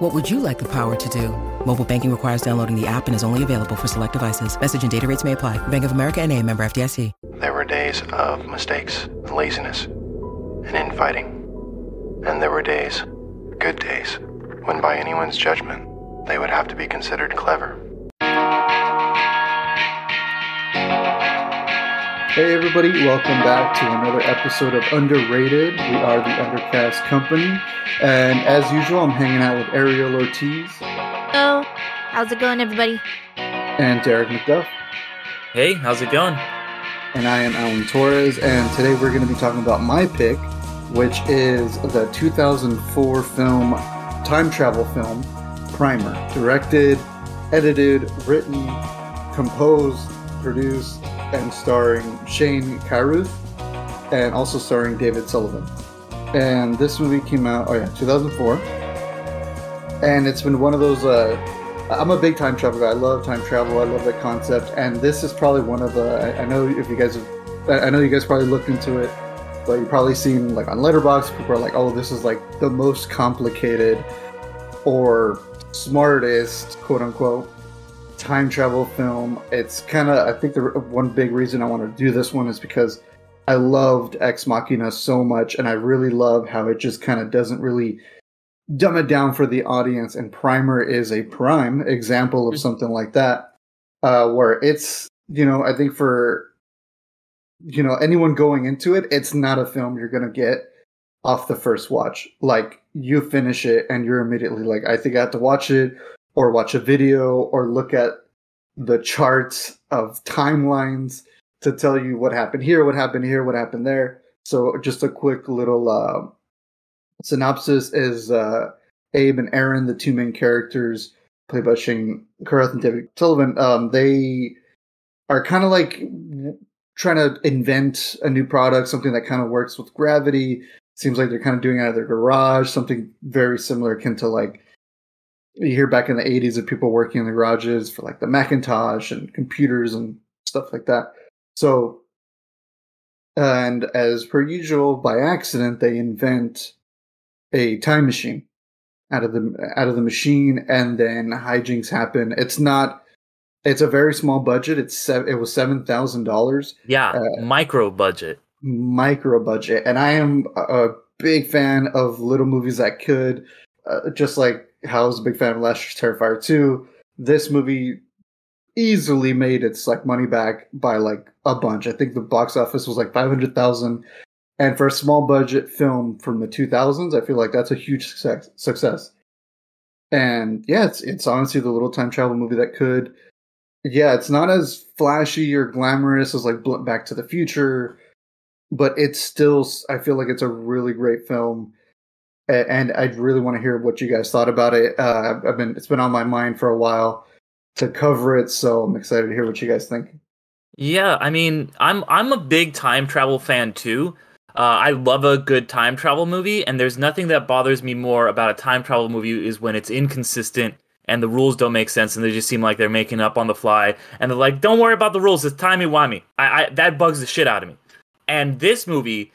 What would you like the power to do? Mobile banking requires downloading the app and is only available for select devices. Message and data rates may apply. Bank of America N.A. member FDIC. There were days of mistakes, laziness, and infighting. And there were days, good days, when by anyone's judgment, they would have to be considered clever. Hey everybody, welcome back to another episode of Underrated. We are the Undercast Company, and as usual, I'm hanging out with Ariel Ortiz. Hello, how's it going everybody? And Derek McDuff. Hey, how's it going? And I am Alan Torres, and today we're going to be talking about my pick, which is the 2004 film, time travel film, Primer. Directed, edited, written, composed, produced, and starring Shane Carruth, and also starring David Sullivan. And this movie came out, 2004. And it's been one of those, I'm a big time travel guy. I love time travel. I love that concept. And this is probably one of the, I know you guys probably looked into it, but you've probably seen like on Letterboxd, people are like, oh, this is like the most complicated or smartest, quote unquote, time travel film. It's kind of, I think the one big reason I want to do this one is because I loved Ex Machina so much, and I really love how it just kind of doesn't really dumb it down for the audience, and Primer is a prime example of something like that, where it's, I think for, anyone going into it, it's not a film you're going to get off the first watch. Like, you finish it and you're immediately like, I think I have to watch it, or watch a video, or look at the charts of timelines to tell you what happened here, what happened here, what happened there. So just a quick little synopsis is Abe and Aaron, the two main characters, played by Shane Carruth and David Sullivan, they are kind of like trying to invent a new product, something that kind of works with gravity. Seems like they're kind of doing it out of their garage, something very similar akin to like, you hear back in the 80s of people working in the garages for like the Macintosh and computers and stuff like that. So, and as per usual, by accident, they invent a time machine out of the machine, and then hijinks happen. It's a very small budget. It was $7,000. Yeah, micro budget. And I am a big fan of little movies that could, just like how I was a big fan of last year's Terrifier 2. This movie easily made its like money back by like a bunch. I think the box office was like $500,000, and for a small budget film from the 2000s, I feel like that's a huge success. And yeah, it's honestly the little time travel movie that could. Yeah, it's not as flashy or glamorous as like Back to the Future, but it's still, I feel like it's a really great film. And I really want to hear what you guys thought about it. It's been on my mind for a while to cover it, so I'm excited to hear what you guys think. Yeah, I mean, I'm a big time travel fan too. I love a good time travel movie, and there's nothing that bothers me more about a time travel movie is when it's inconsistent and the rules don't make sense and they just seem like they're making up on the fly. And they're like, don't worry about the rules, it's timey-wimey. That bugs the shit out of me. And this movie,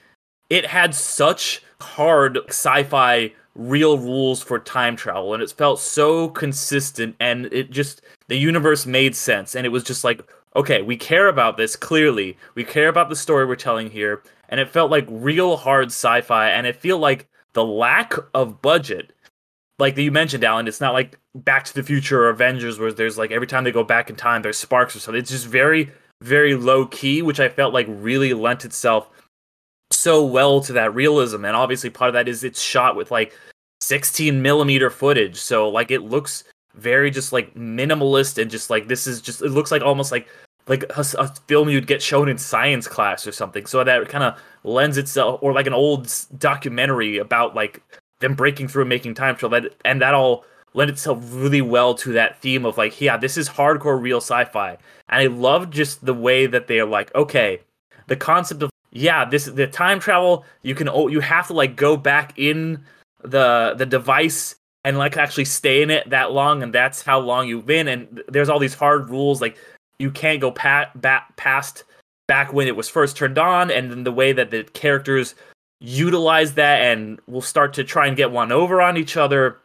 it had such hard sci-fi real rules for time travel, and it felt so consistent, and it just, the universe made sense, and it was just like, okay, we care about this, clearly we care about the story we're telling here, and it felt like real hard sci-fi. And I feel like the lack of budget, like you mentioned, Alan, it's not like Back to the Future or Avengers where there's like every time they go back in time there's sparks or something. It's just very, very low key, which I felt like really lent itself so well to that realism. And obviously part of that is it's shot with like 16 millimeter footage, so like it looks very just like minimalist, and just like this is just, it looks like almost like a film you'd get shown in science class or something. So that kind of lends itself, or like an old documentary about like them breaking through and making time travel, and that all lent itself really well to that theme of like, yeah, this is hardcore real sci-fi. And I love just the way that they're like, okay, the concept of the time travel, you have to like go back in the device and like actually stay in it that long, and that's how long you've been. And there's all these hard rules, like you can't go past back when it was first turned on, and then the way that the characters utilize that and will start to try and get one over on each other.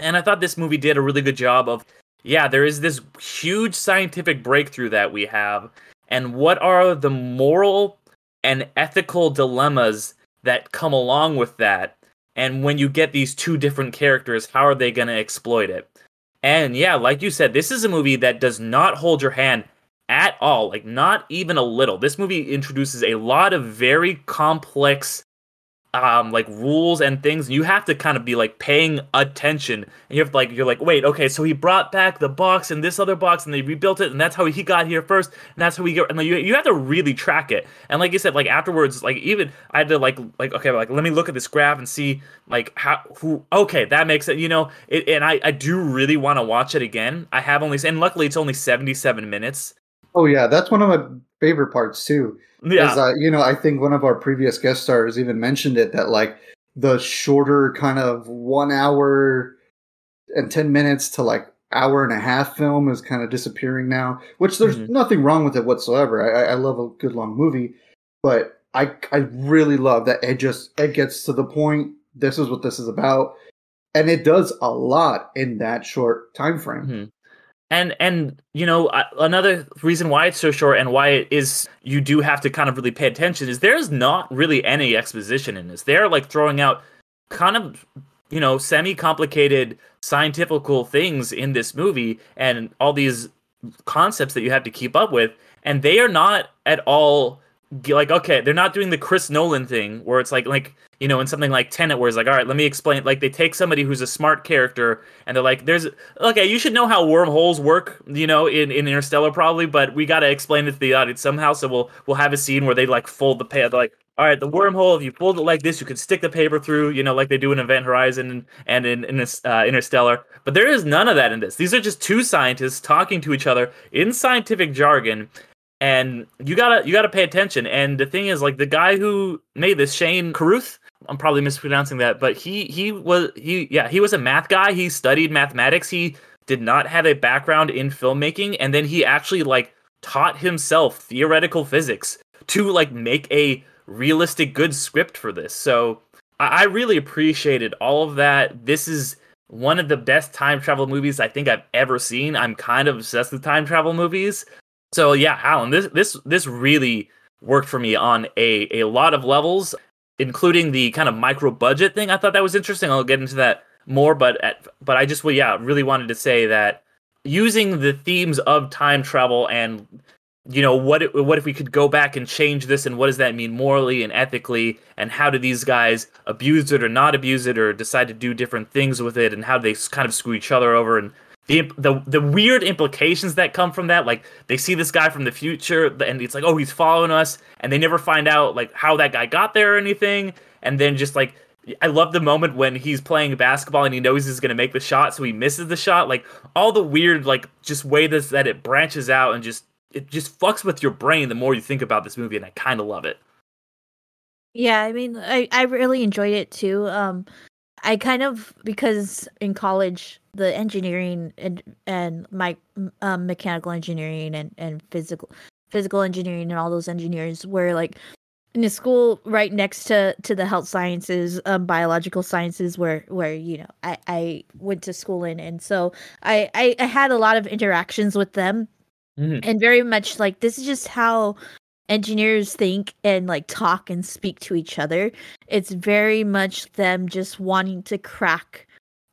And I thought this movie did a really good job of, there is this huge scientific breakthrough that we have, and what are the moral and ethical dilemmas that come along with that? And when you get these two different characters, how are they going to exploit it? And like you said, this is a movie that does not hold your hand at all, like not even a little. This movie introduces a lot of very complex like rules and things. You have to kind of be like paying attention, and you have to like, you're like, wait, okay, so he brought back the box and this other box, and they rebuilt it, and that's how he got here first, and that's how we get. And like, you have to really track it. And like you said, like afterwards, like even I had to like okay, like let me look at this graph and see like okay, that makes it. And I do really want to watch it again. I have only, and luckily it's only 77 minutes. Oh yeah, that's one of my favorite parts too. Yeah, is, I think one of our previous guest stars even mentioned it, that like the shorter kind of 1 hour and 10 minutes to like hour and a half film is kind of disappearing now. Which there's nothing wrong with it whatsoever. I love a good long movie, but I really love that it gets to the point. This is what this is about, and it does a lot in that short time frame. Mm-hmm. And another reason why it's so short and why it is, you do have to kind of really pay attention, is there's not really any exposition in this. They're like throwing out kind of, semi-complicated scientific things in this movie and all these concepts that you have to keep up with. And they are not at all like, okay, they're not doing the Chris Nolan thing where it's like in something like Tenet, where it's like, all right, let me explain. Like, they take somebody who's a smart character, and they're like, you should know how wormholes work, in Interstellar probably, but we got to explain it to the audience somehow. So we'll have a scene where they like fold the paper. They're like, all right, the wormhole, if you fold it like this, you can stick the paper through, like they do in Event Horizon and in Interstellar. But there is none of that in this. These are just two scientists talking to each other in scientific jargon. And you gotta pay attention. And the thing is, like, the guy who made this, Shane Carruth, I'm probably mispronouncing that, but he was a math guy. He studied mathematics. He did not have a background in filmmaking, and then he actually like taught himself theoretical physics to like make a realistic good script for this. So I really appreciated all of that. This is one of the best time travel movies I think I've ever seen. I'm kind of obsessed with time travel movies. So yeah, Alan, this really worked for me on a lot of levels, including the kind of micro budget thing. I thought that was interesting. I'll get into that more, but I just really wanted to say that using the themes of time travel and what if we could go back and change this, and what does that mean morally and ethically, and how do these guys abuse it or not abuse it, or decide to do different things with it, and how they kind of screw each other over, and the weird implications that come from that. Like, they see this guy from the future, and it's like, oh, he's following us, and they never find out like how that guy got there or anything. And then just like, I love the moment when he's playing basketball and he knows he's gonna make the shot, so he misses the shot. Like, all the weird like just way that it branches out, and it just fucks with your brain the more you think about this movie, and I kind of love it. Yeah, I mean, I really enjoyed it too. I kind of, because in college, the engineering and my mechanical engineering and physical engineering and all those engineers were like in a school right next to the health sciences, biological sciences, where I went to school in, and so I had a lot of interactions with them, and very much like, this is just how engineers think and like talk and speak to each other. It's very much them just wanting to crack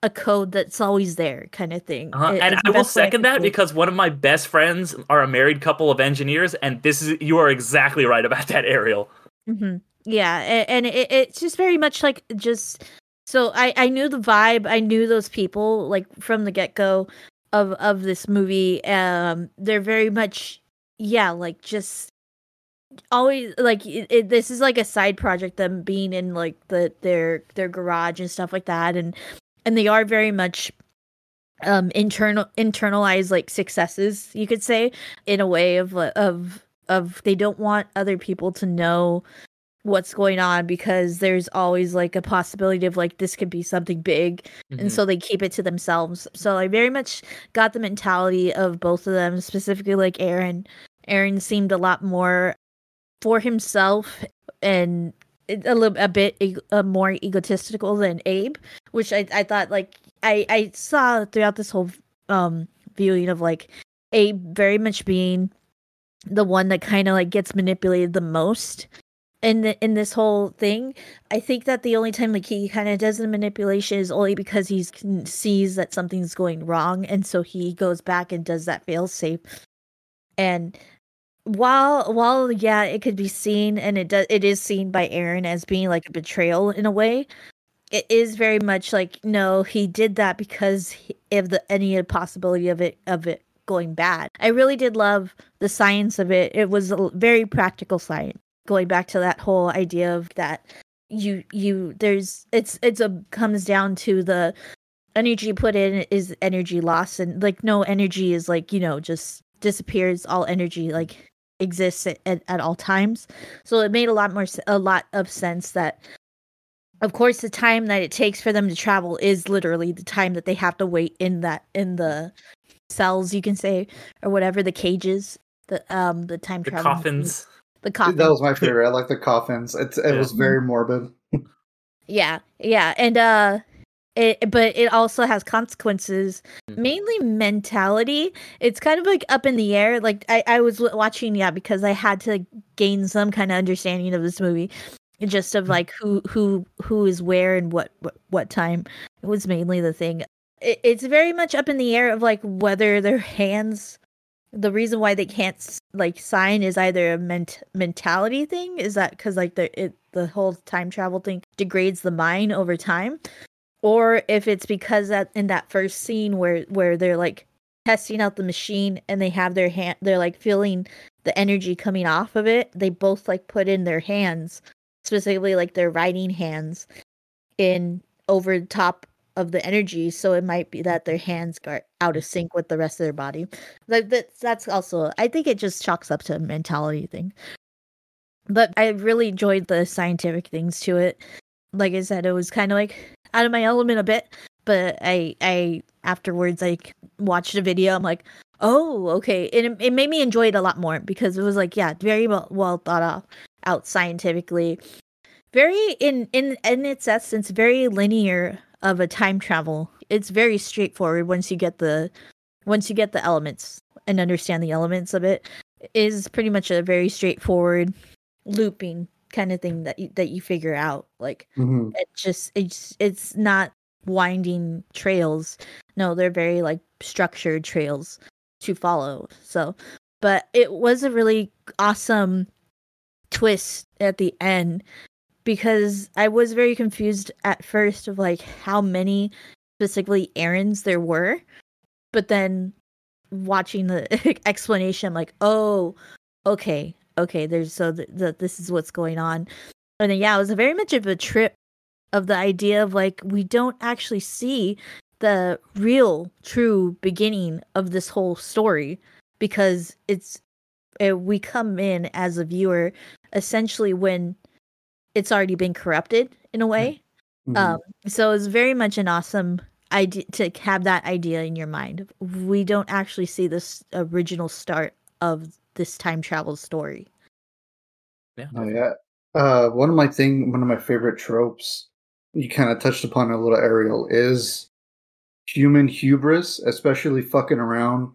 a code that's always there, kind of thing. And I will second that, because one of my best friends are a married couple of engineers, and you are exactly right about that, Ariel. Mm-hmm. Yeah, and it's just very much like, just so I knew the vibe, I knew those people like from the get go of this movie. They're very much like just always like it, this is like a side project, them being in like their garage and stuff like that, and they are very much internalized like successes, you could say, in a way of of they don't want other people to know what's going on because there's always like a possibility of like this could be something big, and so they keep it to themselves. So I very much got the mentality of both of them, specifically like Aaron. Aaron seemed a lot more for himself and a bit more egotistical than Abe, which I thought like I saw throughout this whole viewing of like Abe very much being the one that kind of like gets manipulated the most. In this whole thing, I think that the only time like he kind of does the manipulation is only because he sees that something's going wrong, and so he goes back and does that failsafe. And while yeah, it could be seen, and it is seen by Aaron as being like a betrayal in a way, it is very much like no, he did that because of any possibility of it going bad. I really did love the science of it. It was a very practical science. Going back to that whole idea of that comes down to the energy put in is energy lost, and like no energy is like, you know, just disappears. All energy like exists at all times. So it made a lot of sense that of course the time that it takes for them to travel is literally the time that they have to wait in the cells, you can say, or whatever, the cages, the time travel coffins. The coffin. That was my favorite. I like the coffins. It was very morbid. Yeah, and but it also has consequences, mainly mentality. It's kind of like up in the air. Like I was watching, because I had to gain some kind of understanding of this movie, just of like who is where and what time. It was mainly the thing. It's very much up in the air of like whether their hands. The reason why they can't like sign is either a mentality thing. Is that because like the whole time travel thing degrades the mind over time, or if it's because that in that first scene where they're like testing out the machine and they have their hand, they're like feeling the energy coming off of it. They both like put in their hands, specifically like their writing hands, in over top of the energy, so it might be that their hands are out of sync with the rest of their body. Like that's also, I think it just chalks up to a mentality thing. But I really enjoyed the scientific things to it. Like I said, it was kind of like out of my element a bit, but I afterwards like watched a video. I'm like, oh, okay. And it made me enjoy it a lot more because it was like, yeah, very well thought out scientifically. Very in its essence, very linear of a time travel. It's very straightforward once you get the elements and understand the elements of it. It is pretty much a very straightforward looping kind of thing that you figure out. Like it's not winding trails. No, they're very like structured trails to follow. So, but it was a really awesome twist at the end. Because I was very confused at first of like how many specifically errands there were, but then watching the explanation, I'm like, oh, okay. This is what's going on, and then it was very much of a trip of the idea of like we don't actually see the real true beginning of this whole story because we come in as a viewer essentially when. It's already been corrupted in a way. So it's very much an awesome idea to have that idea in your mind. We don't actually see this original start of this time travel story. Yeah. Oh, yeah. One of my favorite tropes you kind of touched upon a little, Ariel, is human hubris, especially fucking around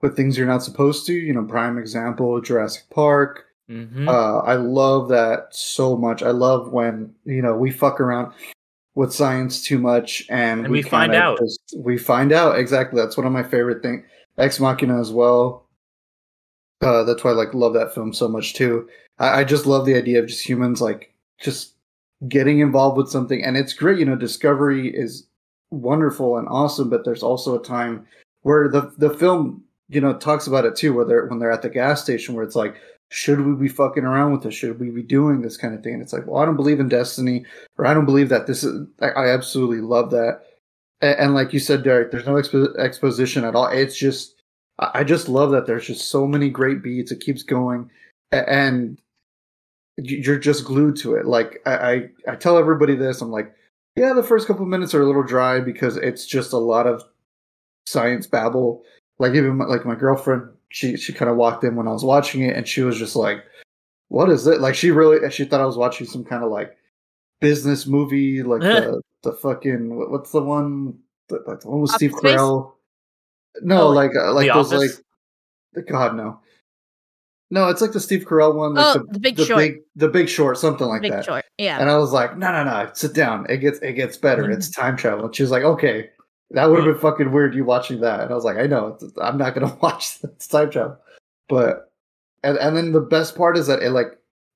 with things you're not supposed to. You know, prime example, Jurassic Park. I love that so much. I love when, you know, we fuck around with science too much and we find out. We find out. Exactly. That's one of my favorite things. Ex Machina as well. That's why I like love that film so much too. I just love the idea of just humans like just getting involved with something. And it's great. You know, discovery is wonderful and awesome, but there's also a time where the film, you know, talks about it too, where when they're at the gas station where it's like, should we be fucking around with this? Should we be doing this kind of thing? And it's like, well, I don't believe in destiny, or I don't believe that this is... I absolutely love that. And like you said, Derek, there's no exposition at all. It's just... I just love that there's just so many great beats. It keeps going. and you're just glued to it. Like I tell everybody this, I'm like, yeah, the first couple of minutes are a little dry because it's just a lot of science babble. Like even my girlfriend, she kind of walked in when I was watching it, and she was just like, "What is it?" Like she thought I was watching some kind of like business movie, like the fucking what's the one? The one with Steve Carell. No, like those Office? Like God no. No, it's like the Steve Carell one. Like the Big Short. The Big Short, something like that. Big Short, yeah. And I was like, no, sit down. It gets better. Mm-hmm. It's time travel. And she was like, okay, that would have been fucking weird you watching that. And I was like, I know, I'm not going to watch this time travel. But, and then the best part is that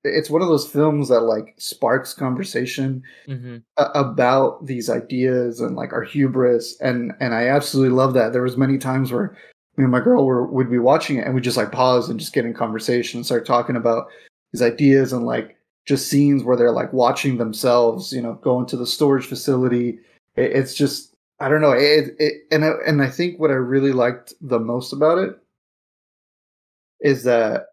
it's one of those films that sparks conversation mm-hmm. about these ideas and our hubris. And I absolutely love that. There was many times where me and my girl would be watching it and we just pause and just get in conversation and start talking about these ideas and just scenes where they're watching themselves, going to the storage facility. It's just, I don't know. And I think what I really liked the most about it is that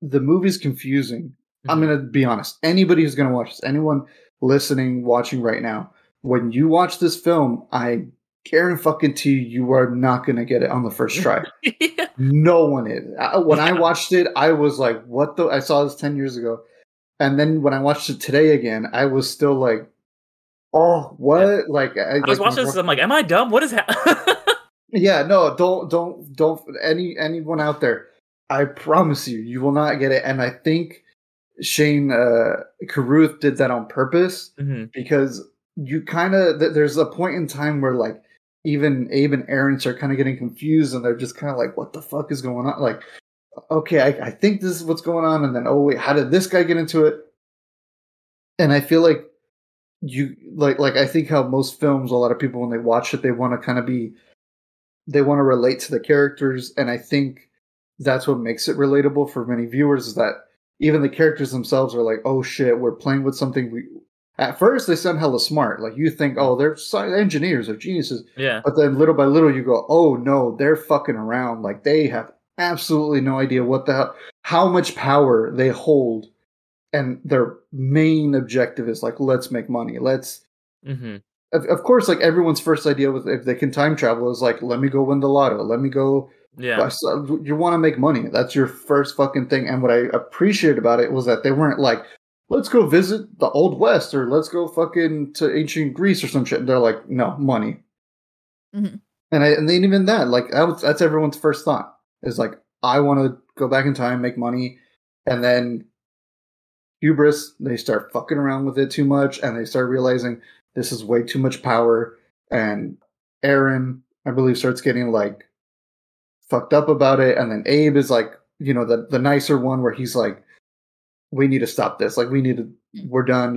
the movie's confusing. Mm-hmm. I'm going to be honest. Anybody who's going to watch this, anyone listening, watching right now, when you watch this film, I guarantee you are not going to get it on the first try. Yeah. No one is. When I watched it, I was like, what the? I saw this 10 years ago. And then when I watched it today again, I was still like, oh, what? Yeah. I was watching this and I'm like, am I dumb? What is that? Yeah, no, don't anyone out there. I promise you will not get it. And I think Shane Carruth did that on purpose mm-hmm. because you kind of, there's a point in time where even Abe and Aaron are kind of getting confused and they're just kind of like, what the fuck is going on? Like, okay, I think this is what's going on. And then, oh wait, how did this guy get into it? And I feel like you, I think how most films, a lot of people, when they watch it, they want to kind of they want to relate to the characters. And I think that's what makes it relatable for many viewers is that even the characters themselves are like, oh shit, we're playing with something. At first they sound hella smart. Like you think, oh, they're engineers, they're geniuses. Yeah. But then little by little you go, oh no, they're fucking around. Like they have absolutely no idea what the hell, how much power they hold. And their main objective is let's make money. Let's, mm-hmm. of course, everyone's first idea was if they can time travel is let me go win the lotto. Let me go. Yeah. You want to make money. That's your first fucking thing. And what I appreciated about it was that they weren't let's go visit the Old West or let's go fucking to ancient Greece or some shit. And they're like, no, money. Mm-hmm. And then even that, that's everyone's first thought is I want to go back in time, make money. And then hubris, they start fucking around with it too much. And they start realizing this is way too much power. And Aaron, I believe, starts getting fucked up about it. And then Abe is the nicer one where he's we need to stop this. We're done,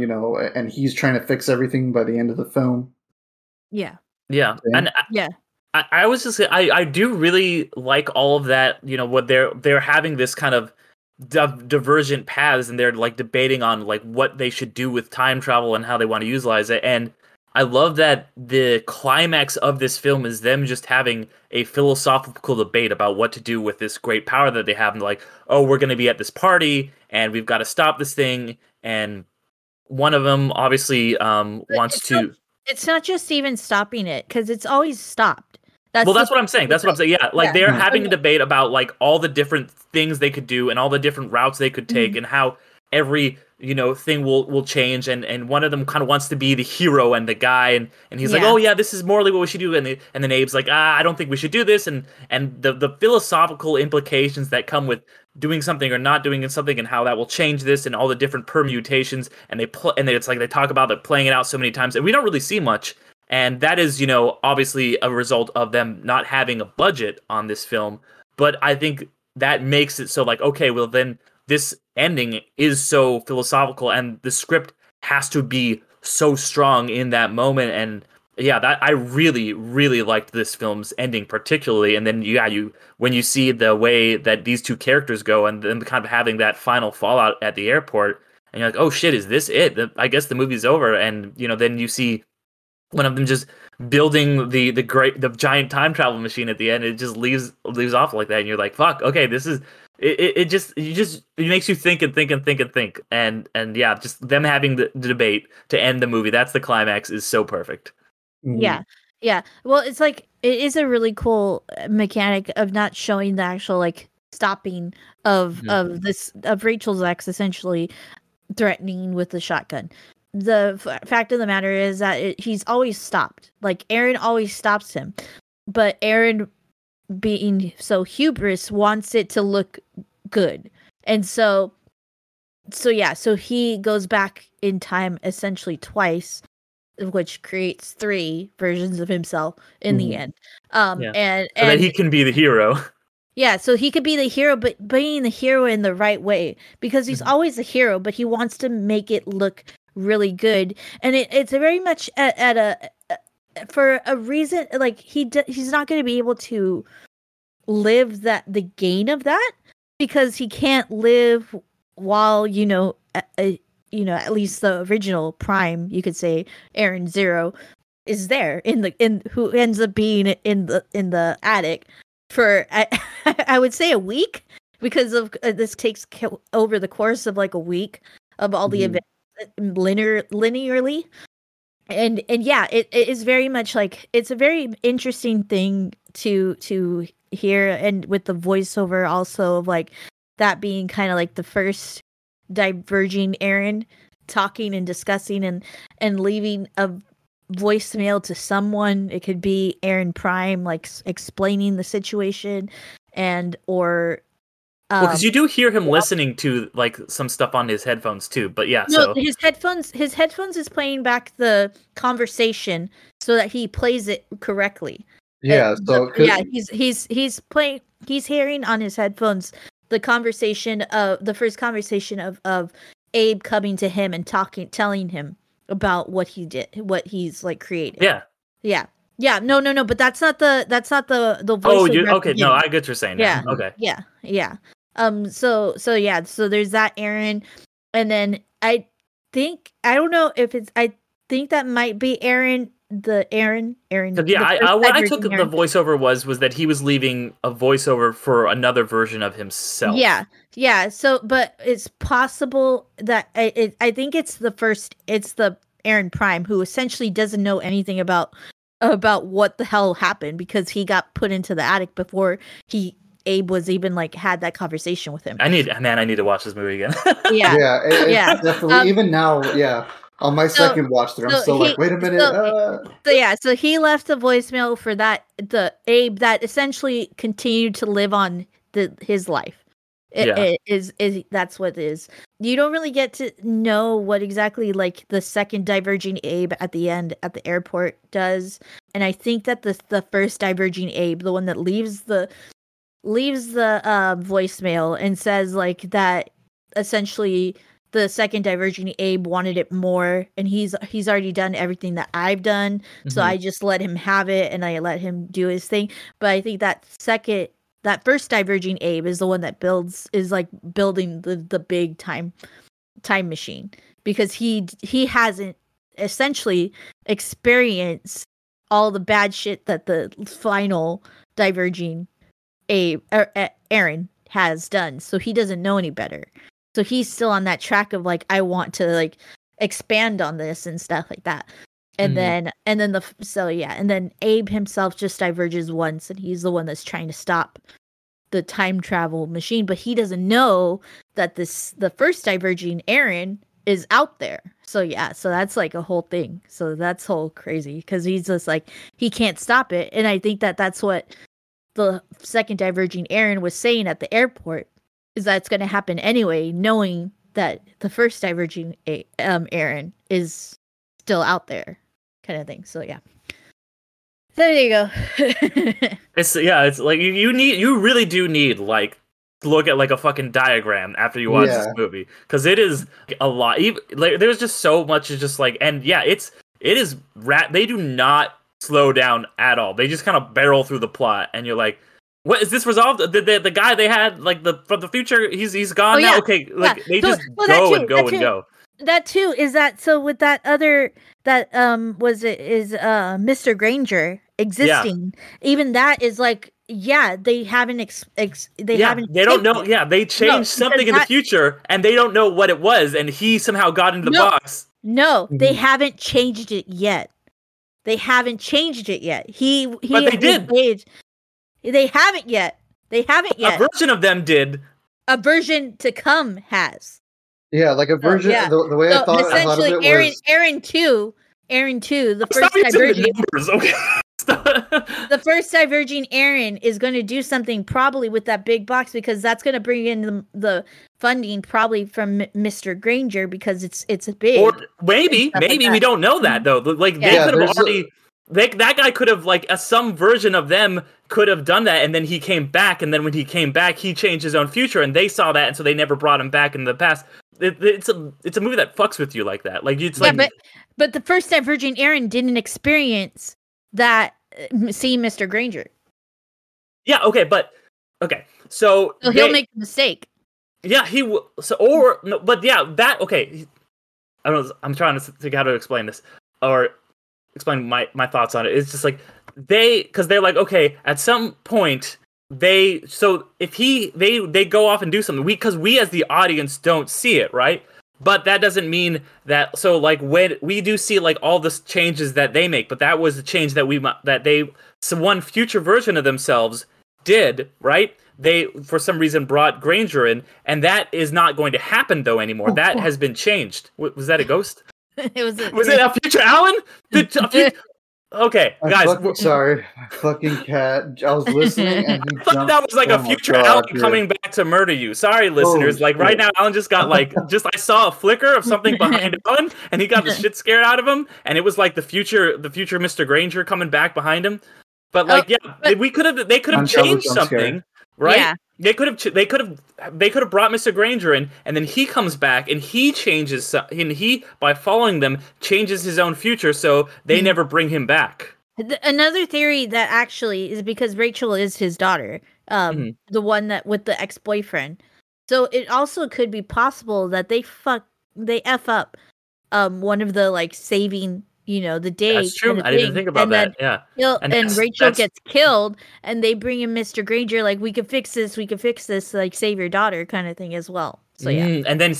and he's trying to fix everything by the end of the film. Yeah. Yeah. And I was just, I do really like all of that, what they're having this kind of divergent paths and they're debating on what they should do with time travel and how they want to utilize it. And I love that the climax of this film is them just having a philosophical debate about what to do with this great power that they have. And we're going to be at this party and we've got to stop this thing. And one of them obviously wants to. It's not just even stopping it because it's always stopped. That's what I'm saying. That's what I'm saying. Yeah. They're having a debate about all the different things they could do and all the different routes they could take mm-hmm. and how every thing will change and one of them kind of wants to be the hero and the guy and he's oh yeah, this is morally what we should do and then Abe's I don't think we should do this and the philosophical implications that come with doing something or not doing something and how that will change this and all the different permutations and they talk about it playing it out so many times and we don't really see much and that is obviously a result of them not having a budget on this film but I think that makes it so okay, well then this ending is so philosophical and the script has to be so strong in that moment. And yeah, that I really, really liked this film's ending particularly. And then, when you see the way that these two characters go and then kind of having that final fallout at the airport and you're like, oh shit, is this it? I guess the movie's over. And, then you see one of them just building the giant time travel machine at the end. It just leaves off like that. And you're like, fuck, okay, this is, It makes you think. And yeah, just them having the debate to end the movie. That's the climax, is so perfect. Yeah. Yeah. Well, it's like, it is a really cool mechanic of not showing the actual like stopping of Rachel's ex essentially threatening with the shotgun. The fact of the matter is that he's always stopped. Like, Aaron always stops him, but Aaron, being so hubris, wants it to look good. And so he goes back in time essentially twice, which creates three versions of himself in the end. And so that he can be the hero. Yeah, so he could be the hero, but being the hero in the right way, because he's always the hero, but he wants to make it look really good. And it's very much for a reason, like he's not going to be able to live the gain of that, because he can't live while, at least the original Prime, you could say Aaron Zero is there who ends up being in the attic for I would say a week, because of this takes over the course of like a week of all the events linearly. And yeah, it is very much like, it's a very interesting thing to hear, and with the voiceover also of like that being kind of like the first diverging Aaron talking and discussing and leaving a voicemail to someone. It could be Aaron Prime like explaining the situation, and or because you do hear him listening to like some stuff on his headphones too, but yeah. No, so his headphones is playing back the conversation so that he plays it correctly. Yeah, he's hearing on his headphones the conversation of the first conversation of Abe coming to him and telling him about what he did, what he's like created. Yeah. Yeah. Yeah, no, but that's not the voice. Oh, okay. No, I get what you're saying. Yeah. Now. Okay. Yeah. Yeah. So there's that Aaron, and then I think that might be Aaron. The Aaron. Yeah. What I took Aaron. The voiceover was that he was leaving a voiceover for another version of himself. Yeah. Yeah. So, but it's possible that I think it's the first. It's the Aaron Prime who essentially doesn't know anything about what the hell happened, because he got put into the attic before Abe was even like had that conversation with him. I need to watch this movie again. Definitely. Even now, yeah, on my second watch through, I'm still like, wait a minute. So he left a voicemail for the Abe that essentially continued to live on his life. It is that's what it is. You don't really get to know what exactly like the second diverging Abe at the end at the airport does, and I think that the first diverging Abe, the one that leaves the voicemail and says like that essentially the second diverging Abe wanted it more, and he's already done everything that I've done, so I just let him have it and I let him do his thing. But I think that first diverging Abe is the one that building the big time machine, because he hasn't essentially experienced all the bad shit that the final diverging Abe or Aaron has done, so he doesn't know any better. So he's still on that track of like, I want to like expand on this and stuff like that. And then Abe himself just diverges once, and he's the one that's trying to stop the time travel machine, but he doesn't know that the first diverging Aaron is out there. So that's like a whole thing. So that's whole crazy, because he's just like, he can't stop it. And I think that that's what the second diverging Aaron was saying at the airport, is that it's going to happen anyway, knowing that the first diverging Aaron is still out there. Kind of thing. So yeah, there you go. It's like you really do need like to look at like a fucking diagram after you watch this movie, because it is a lot. Even, like, there's just so much. Is just like, and yeah, it is. They do not slow down at all. They just kind of barrel through the plot, and you're like, what is this resolved? The guy they had like from the future, he's gone now. Yeah. Okay, like they go. That too is that. So with that other that Mr. Granger existing, even that is like Yeah, they haven't. They don't know. Yeah, they changed something in the future, and they don't know what it was. And he somehow got into the box. No, they haven't changed it yet. He but they did. They haven't yet. A version of them did. A version to come has. Yeah, like a version. The way I thought. Essentially, of it was... Aaron two. The first divergent. Okay. The first diverging Aaron is going to do something probably with that big box, because that's going to bring in the funding probably from Mr. Granger, because it's big. Or maybe like we don't know that though. Like they could have already. That guy could have some version of them could have done that, and then he came back, and then when he came back, he changed his own future, and they saw that, and so they never brought him back in the past. It's a movie that fucks with you like that. Like it's but the first divergent Aaron didn't experience that seeing Mr. Granger. Yeah. Okay. So he'll make a mistake. Yeah, he will. So or no, but yeah, that okay. I don't know. I'm trying to think how to explain this or explain my thoughts on it. It's just like they're like, okay, at some point they go off and do something because we as the audience don't see it, right? But that doesn't mean that. So, when we do see all the changes that they make, but that was the change that one future version of themselves did, right? They for some reason brought Granger in, and that is not going to happen though anymore. That has been changed. Was that a ghost? It was. Was it a future Alan? Okay, guys. Sorry, fucking cat. I was listening. And I thought that was a future Alan coming back to murder you. Sorry, listeners. Holy shit. Right now, Alan just got I saw a flicker of something behind Alan, and he got the shit scared out of him. And it was the future Mr. Granger coming back behind him. But they could have changed something, right? Yeah. They could have brought Mr. Granger in, and then he comes back and he changes, and he by following them changes his own future, so they never bring him back. Another theory that actually is because Rachel is his daughter, the one that with the ex-boyfriend. So it also could be possible that they f up one of the saving. The day. That's true. Kind of I didn't think about that. Yeah. And Rachel gets killed, and they bring in Mr. Granger. We can fix this. Save your daughter, kind of thing as well. So yeah. And then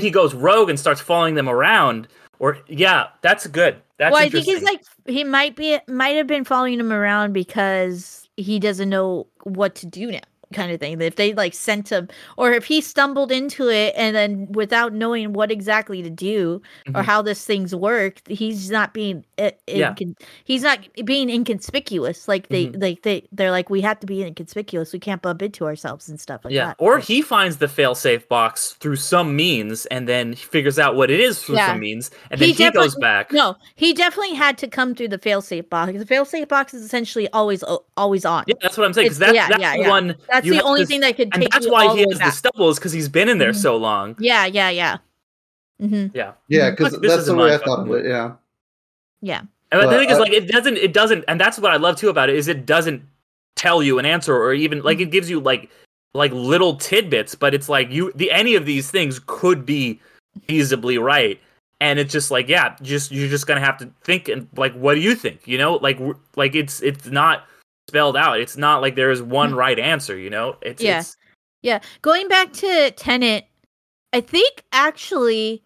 he goes rogue and starts following them around. That's good. That's well, I think he's he might have been following them around because he doesn't know what to do now, kind of thing. If they sent him, or if he stumbled into it and then without knowing what exactly to do or how these things work, he's not being inconspicuous. They're we have to be inconspicuous. We can't bump into ourselves and stuff that. Or he finds the failsafe box through some means, and then he figures out what it is through some means, and then he goes back. No, he definitely had to come through the failsafe box. The failsafe box is essentially always on. Yeah, that's what I'm saying. Because that's one. That's the only thing that could take you all the way back. And that's why he has the stubble, is because he's been in there so long. Yeah. Mm-hmm. Yeah. Yeah, because that's the way I thought of it, yeah. Yeah. And the thing is, it doesn't, and that's what I love too about it, is it doesn't tell you an answer, or even, it gives you, little tidbits, but it's any of these things could be feasibly right. And it's just you're just gonna have to think, and, what do you think, it's not spelled out. It's not there is one right answer, Going back to Tenet, I think actually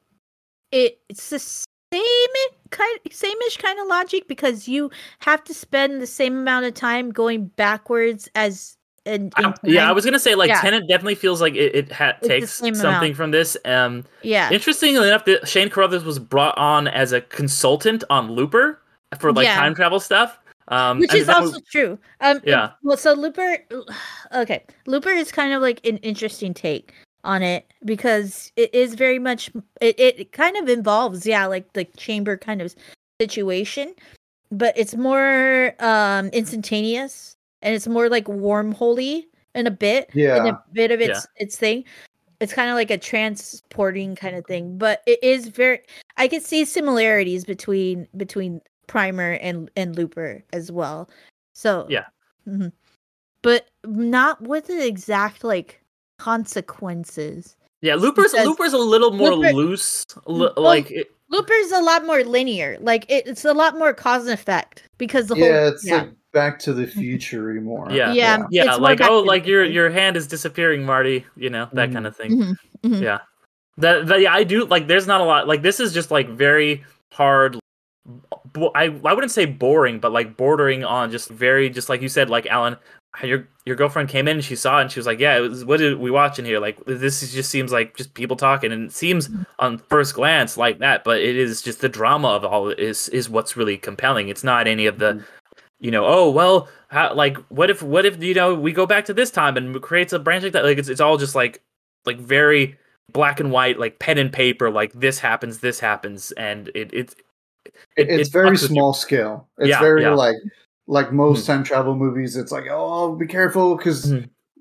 it's the same-ish kind of logic, because you have to spend the same amount of time going backwards as I was gonna say Tenet definitely feels it takes something from this. Interestingly enough, Shane Carruth was brought on as a consultant on Looper for time travel stuff. Which is also true. So Looper, okay. Looper is kind of an interesting take on it, because it is very much, it kind of involves, the chamber kind of situation, but it's more instantaneous, and it's more wormhole-y in a bit. Yeah. In a bit of its thing. It's kind of a transporting kind of thing, but it is very, I could see similarities between Primer and Looper as well, so but not with the exact consequences. Looper's a little more loose. Looper's a lot more linear. It's a lot more cause and effect, because the whole Back to the Future-y more. Yeah. Like, oh, like your hand is disappearing, Marty. You know, that kind of thing. Mm-hmm. Mm-hmm. Yeah. That I do like. There's not a lot. Like, this is just like very hard. I wouldn't say boring, but like bordering on just very, just like you said, like Alan, your girlfriend came in and she saw it and she was like, yeah, it was, what did we watch in here? Like, this is, just seems like just people talking, and it seems on first glance like that, but it is just the drama of all is what's really compelling. It's not any of the, you know, oh well, how, like what if you know we go back to this time and creates a branch like that. Like it's all just like very black and white, like pen and paper. Like this happens, and it's very small scale. It's like most time travel movies, it's like, oh, be careful because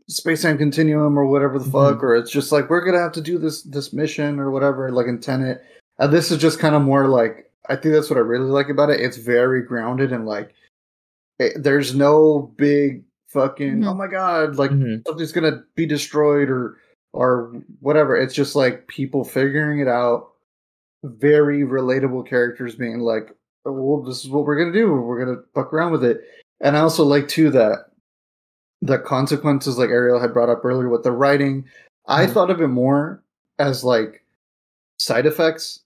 space-time continuum or whatever the fuck, or it's just like, we're going to have to do this mission or whatever, like in Tenet. And this is just kind of more like, I think that's what I really like about it. It's very grounded and like, there's no big fucking, oh my God, like something's going to be destroyed or whatever. It's just like people figuring it out. Very relatable characters being like, oh, well, this is what we're going to do. We're going to fuck around with it. And I also like, too, that the consequences, like Ariel had brought up earlier with the writing, I thought of it more as like side effects.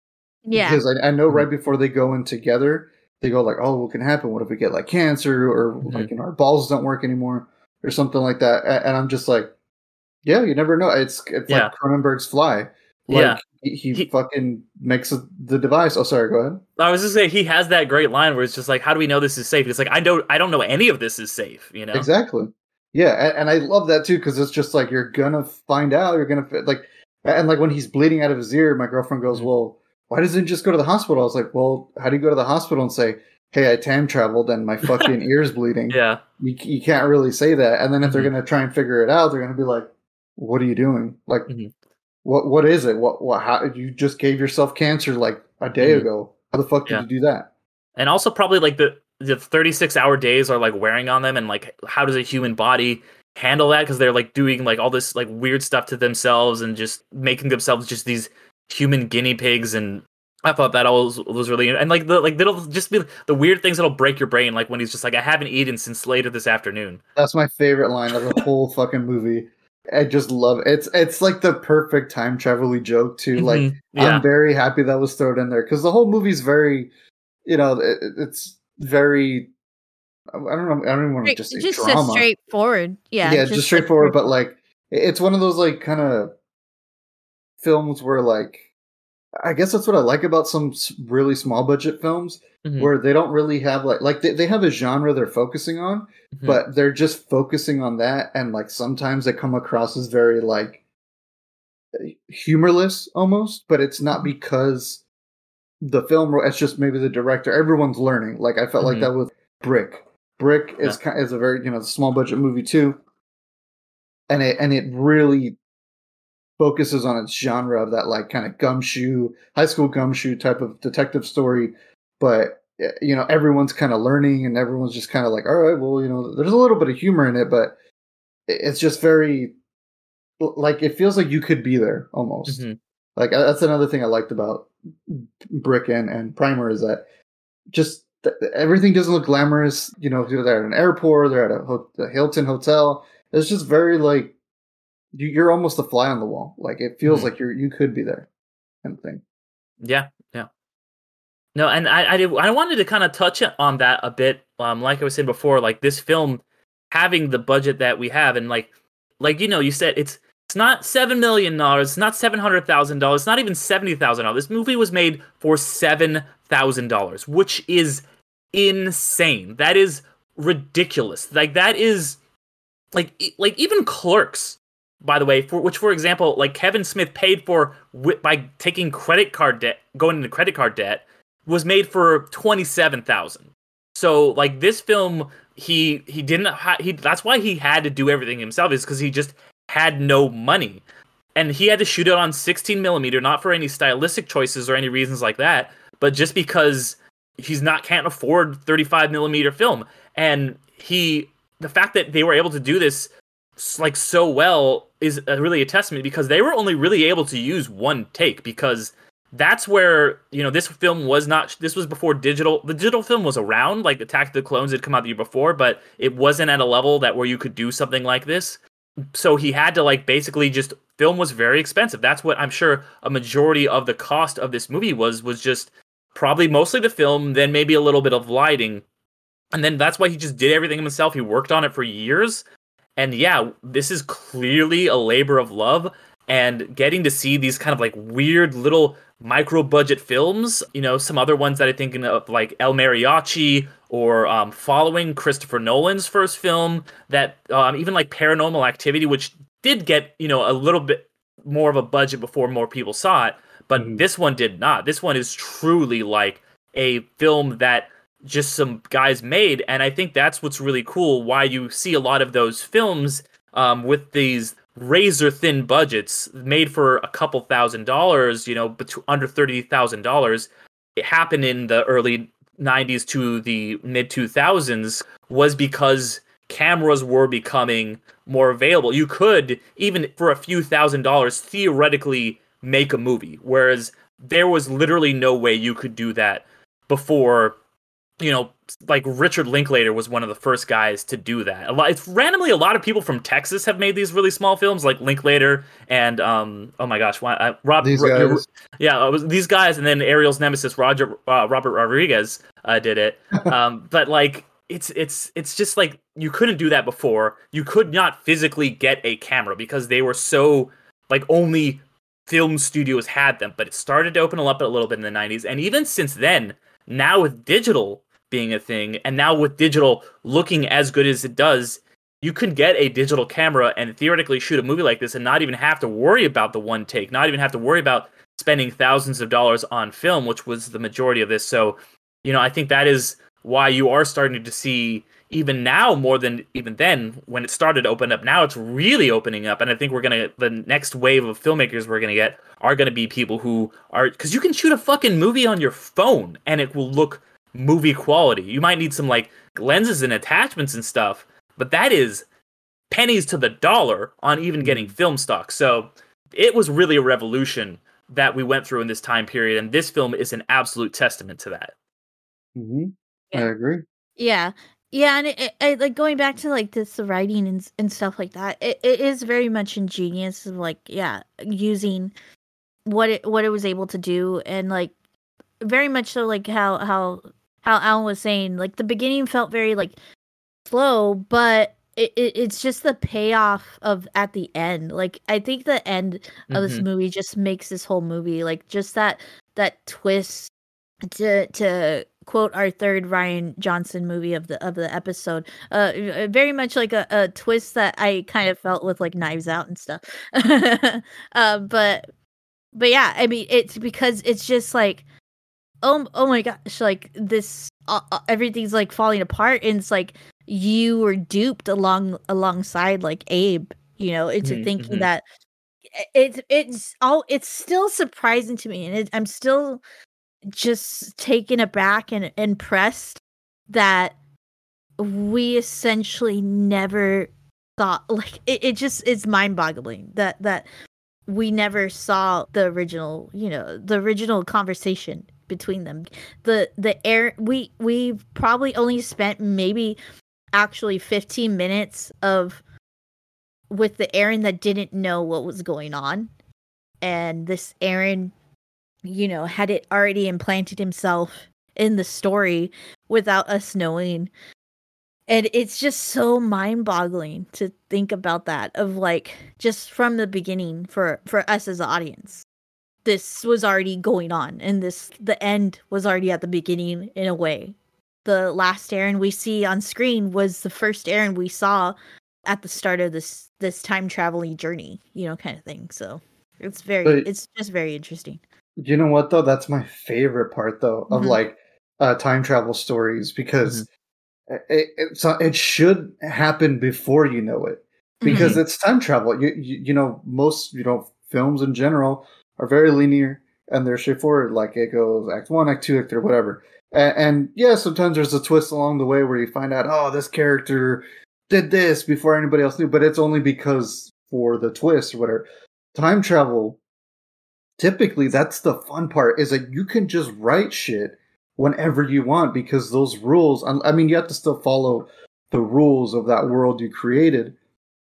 Yeah. Because I know right before they go in together, they go like, oh, what can happen? What if we get like cancer or like, you know, our balls don't work anymore or something like that? And I'm just like, yeah, you never know. It's like Cronenberg's Fly. Like, yeah. He fucking makes the device. Oh, sorry. Go ahead. I was just saying he has that great line where it's just like, how do we know this is safe? It's like, I don't know any of this is safe, you know? Exactly. Yeah. And I love that too. Cause it's just like, you're going to find out, you're going to like, and like when he's bleeding out of his ear, my girlfriend goes, well, why doesn't he just go to the hospital? I was like, well, how do you go to the hospital and say, hey, I time traveled and my fucking ear's bleeding. Yeah. You can't really say that. And then if they're going to try and figure it out, they're going to be like, what are you doing? Like, What is it? What? How you just gave yourself cancer like a day ago? How the fuck did you do that? And also probably like the 36-hour days are like wearing on them, and like how does a human body handle that? Because they're like doing like all this like weird stuff to themselves and just making themselves just these human guinea pigs. And I thought that all was really, and like the like that'll just be the weird things that'll break your brain. Like when he's just like, I haven't eaten since later this afternoon. That's my favorite line of the whole fucking movie. I just love it. It's like the perfect time travel-y joke too. Like I'm very happy that was thrown in there because the whole movie's very, you know, it's very. I don't even want to just say just drama. Straightforward. Yeah, it's just straightforward. But like, it's one of those like kind of films where like, I guess that's what I like about some really small budget films where they don't really have like they have a genre they're focusing on, but they're just focusing on that. And like, sometimes they come across as very like humorless almost, but it's not because the film, it's just maybe the director, everyone's learning. Like I felt like that with Brick is a very, you know, small budget movie too. And it really focuses on its genre of that like kind of gumshoe, high school gumshoe type of detective story. But, you know, everyone's kind of learning and everyone's just kind of like, all right, well, you know, there's a little bit of humor in it, but it's just very like it feels like you could be there almost. Like that's another thing I liked about Brick and Primer is that just everything doesn't look glamorous. You know, they're at an airport, they're at a Hilton hotel. It's just very like, you're almost a fly on the wall. Like it feels like you could be there, kind of thing. Yeah, yeah. No, and I wanted to kind of touch on that a bit. Like I was saying before, like this film having the budget that we have, and like you know, you said it's not $7 million, it's not $700,000, it's not even $70,000. This movie was made for $7,000, which is insane. That is ridiculous. Like that is like even Clerks. By the way, for example, like Kevin Smith paid for by taking credit card debt, going into credit card debt, was made for $27,000. So like this film, he that's why he had to do everything himself, is because he just had no money, and he had to shoot it on 16mm, not for any stylistic choices or any reasons like that, but just because can't afford 35mm film, and the fact that they were able to do this like so well is really a testament, because they were only really able to use one take because that's where, you know, this film was not, this was before digital. The digital film was around, like Attack of the Clones had come out the year before, but it wasn't at a level that where you could do something like this. So he had to, like, basically just, film was very expensive. That's what I'm sure a majority of the cost of this movie was just probably mostly the film, then maybe a little bit of lighting. And then that's why he just did everything himself. He worked on it for years. And yeah, this is clearly a labor of love. And getting to see these kind of like weird little micro-budget films, you know, some other ones that I think of like El Mariachi or Following, Christopher Nolan's first film, that even like Paranormal Activity, which did get, you know, a little bit more of a budget before more people saw it, but this one did not. This one is truly like a film that just some guys made, and I think that's what's really cool, why you see a lot of those films with these razor-thin budgets made for a couple $1,000s, you know, under $30,000. It happened in the early 90s to the mid-2000s was because cameras were becoming more available. You could, even for a few $1,000s, theoretically make a movie, whereas there was literally no way you could do that before. You know, like Richard Linklater was one of the first guys to do that. A lot of people from Texas have made these really small films, like Linklater and these guys, and then Ariel's nemesis Robert Rodriguez did it. But like, it's just like you couldn't do that before. You could not physically get a camera because they were so like only film studios had them. But it started to open up a little bit in the 90s, and even since then, now with digital being a thing, and now with digital looking as good as it does, you could get a digital camera and theoretically shoot a movie like this and not even have to worry about the one take, not even have to worry about spending thousands of dollars on film, which was the majority of this. So, you know, I think that is why you are starting to see even now more than even then when it started to open up. Now it's really opening up. And I think the next wave of filmmakers we're going to get are going to be people who are, because you can shoot a fucking movie on your phone and it will look movie quality. You might need some like lenses and attachments and stuff, but that is pennies to the dollar on even getting film stock. So it was really a revolution that we went through in this time period. And this film is an absolute testament to that. Mm-hmm. Yeah. I agree. Yeah. Yeah, and it, like going back to like this writing and stuff like that, it is very much ingenious of like, yeah, using what it was able to do, and like very much so like how Alan was saying, like the beginning felt very like slow, but it's just the payoff of at the end. Like I think the end of this movie just makes this whole movie like just that twist to quote our third Ryan Johnson movie of the episode, very much like a twist that I kind of felt with like Knives Out and stuff. But yeah, I mean, it's because it's just like, oh my gosh, like this, everything's like falling apart. And it's like, you were duped alongside like Abe, you know, into thinking that it's still surprising to me. And I'm still just taken aback and impressed that we essentially never thought, like it just is mind-boggling that we never saw the original, you know, the original conversation between them. The air we probably only spent maybe actually 15 minutes of with the Aaron that didn't know what was going on, and this Aaron, you know, had it already implanted himself in the story without us knowing. And it's just so mind-boggling to think about that, of like just from the beginning for us as an audience, this was already going on, and the end was already at the beginning in a way. The last Aaron we see on screen was the first Aaron we saw at the start of this time traveling journey, you know, kind of thing. So it's it's just very interesting. You know what, though? That's my favorite part, though, of like time travel stories, because it should happen before you know it, because it's time travel. You know, most, you know, films in general are very linear and they're straightforward. Like it goes act one, act two, act three, whatever. And yeah, sometimes there's a twist along the way where you find out, oh, this character did this before anybody else knew, but it's only because for the twist or whatever. Time travel typically that's the fun part, is that you can just write shit whenever you want, because those rules, I mean, you have to still follow the rules of that world you created,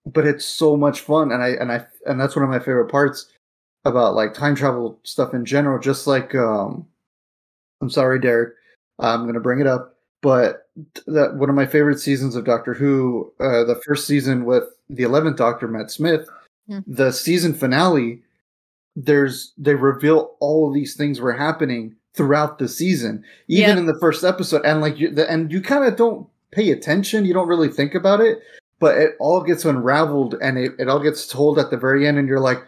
but it's so much fun. And I that's one of my favorite parts about like time travel stuff in general, just like, I'm sorry, Derek, I'm going to bring it up, but that one of my favorite seasons of Doctor Who, the first season with the 11th Doctor, Matt Smith, the season finale, they reveal all of these things were happening throughout the season, even in the first episode. And like, you kind of don't pay attention. You don't really think about it, but it all gets unraveled and it all gets told at the very end. And you're like,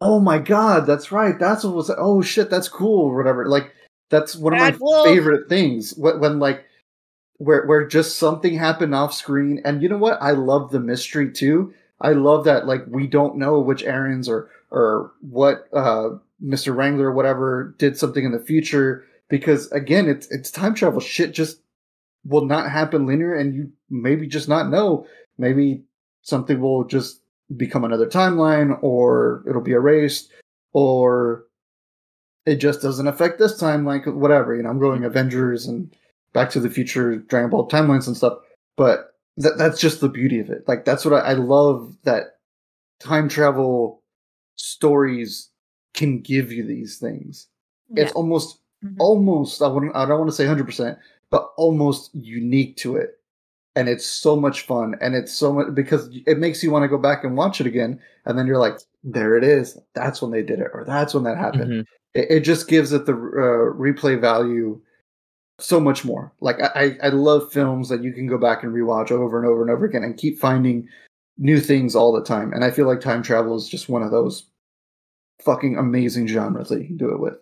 oh my God, that's right. That's what was, oh shit, that's cool. Or whatever. Like, that's one of my favorite things when like, where just something happened off screen. And you know what? I love the mystery too. I love that. Like, we don't know which errands or what, Mr. Wrangler or whatever did something in the future, because again, it's time travel shit just will not happen linear, and you maybe just not know. Maybe something will just become another timeline, or it'll be erased, or it just doesn't affect this timeline, whatever. You know, I'm going Avengers and Back to the Future, Dragon Ball timelines and stuff, but that's just the beauty of it. Like, that's what I love, that time travel stories can give you these things. It's almost I don't want to say 100%, but almost unique to it. And it's so much fun, and it's so much, because it makes you want to go back and watch it again, and then you're like, there it is, that's when they did it, or that's when that happened. It just gives it the replay value so much more. Like, I love films that you can go back and rewatch over and over and over again and keep finding new things all the time. And I feel like time travel is just one of those fucking amazing genres that you can do it with.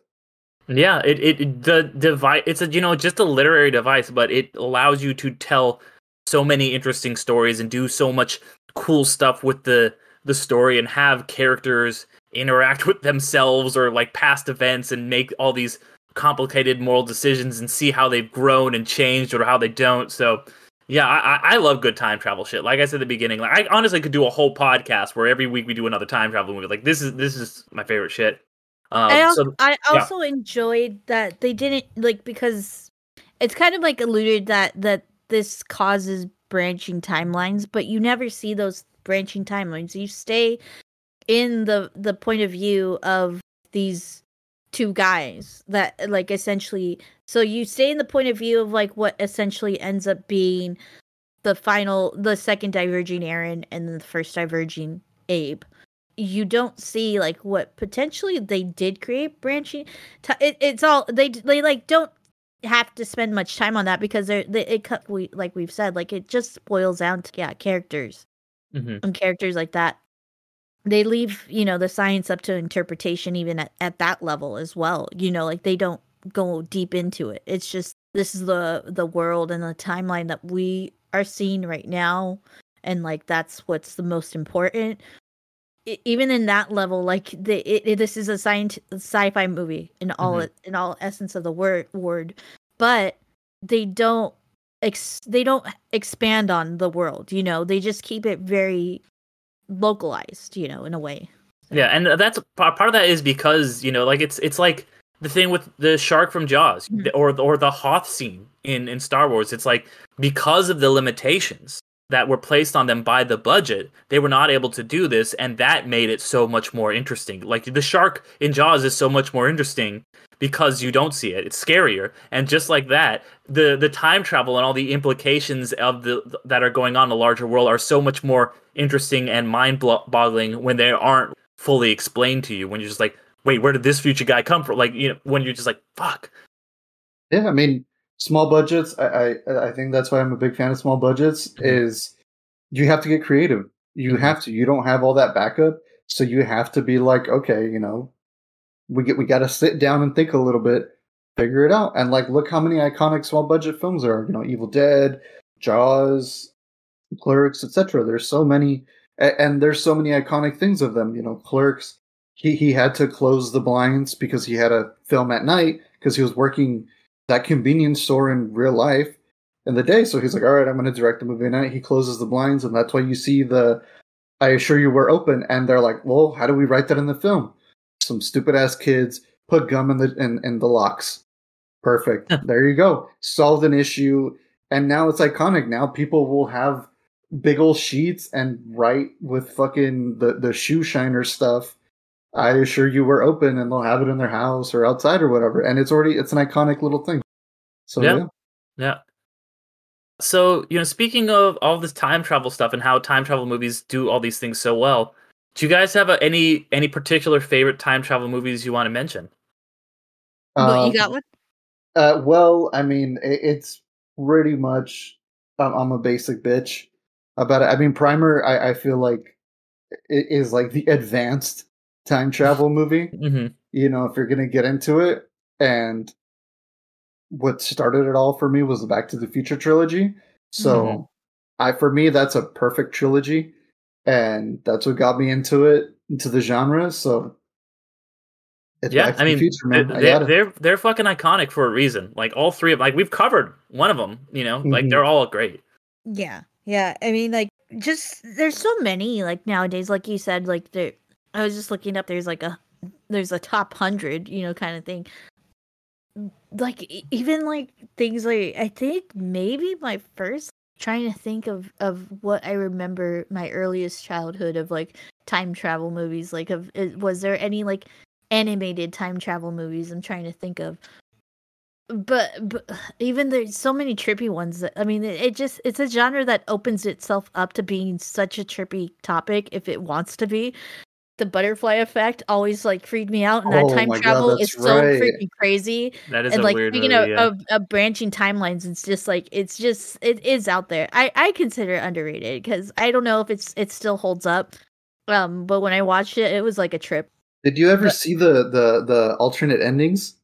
Yeah, the device, it's a, you know, just a literary device, but it allows you to tell so many interesting stories and do so much cool stuff with the story, and have characters interact with themselves or like past events and make all these complicated moral decisions and see how they've grown and changed or how they don't. So yeah, I love good time travel shit. Like I said at the beginning, like I honestly could do a whole podcast where every week we do another time travel movie. Like this is my favorite shit. I also enjoyed that they didn't, like, because it's kind of like alluded that this causes branching timelines, but you never see those branching timelines. You stay in the point of view of these two guys that, like, essentially, so you stay in the point of view of like what essentially ends up being the second diverging Aaron and then the first diverging Abe. You don't see like what potentially they did create branching. It's all they like don't have to spend much time on that, because we've said, like, it just boils down to characters and characters like that. They leave, you know, the science up to interpretation even at that level as well. You know, like, they don't go deep into it. It's just, this is the world and the timeline that we are seeing right now. And, like, that's what's the most important. Even in that level, like, this is a sci-fi movie in all essence of the word. But they don't expand on the world, you know. They just keep it very localized, you know, in a way. So. Yeah, and that's part of that is because, you know, like it's like the thing with the shark from Jaws or the Hoth scene in Star Wars. It's like, because of the limitations that were placed on them by the budget, they were not able to do this, and that made it so much more interesting. Like, the shark in Jaws is so much more interesting because you don't see it. It's scarier. And just like that, the time travel and all the implications of that are going on in the larger world are so much more interesting and mind-boggling when they aren't fully explained to you, when you're just like, wait, where did this future guy come from? Like, you know, when you're just like, fuck. Yeah, I mean, small budgets, I think that's why I'm a big fan of small budgets, is you have to get creative. You have to. You don't have all that backup, so you have to be like, okay, you know, we got to sit down and think a little bit, figure it out. And like, look how many iconic small budget films there are, you know, Evil Dead, Jaws, Clerks, etc. There's so many, and there's so many iconic things of them, you know. Clerks, he had to close the blinds because he had a film at night, because he was working that convenience store in real life in the day. So he's like, all right, I'm going to direct the movie at night. He closes the blinds, and that's why you see the, I assure you we're open. And they're like, well, how do we write that in the film? some stupid ass kids put gum in the locks. Perfect. There you go. Solved an issue. And now it's iconic. Now people will have big old sheets and write with fucking the shoe shiner stuff. I assure you we're open, and they'll have it in their house or outside or whatever. And it's an iconic little thing. So yeah. So, speaking of all this time travel stuff and how time travel movies do all these things so well, do you guys have any particular favorite time travel movies you want to mention? You got one? It's pretty much I'm a basic bitch about it. I mean, Primer, I feel like it is like the advanced time travel movie. Mm-hmm. If you're going to get into it. And what started it all for me was the Back to the Future trilogy. So mm-hmm. For me, that's a perfect trilogy. And that's what got me into the genre. So Back to the Future, man. They're fucking iconic for a reason. Like all three of we've covered one of them, mm-hmm. They're all great. Yeah. Yeah. There's so many nowadays, like you said, I was just looking up, there's a top 100, kind of thing. Things I think maybe my first, trying to think of what I remember my earliest childhood of time travel movies. Was there any animated time travel movies? I'm trying to think of. But even there's so many trippy ones that it's a genre that opens itself up to being such a trippy topic if it wants to be. The Butterfly Effect always freaked me out, and that time travel is so freaking crazy. That is weird movie, of branching timelines. It's just it is out there. I consider it underrated because I don't know if it still holds up. But when I watched it, it was like a trip. Did you ever see the alternate endings?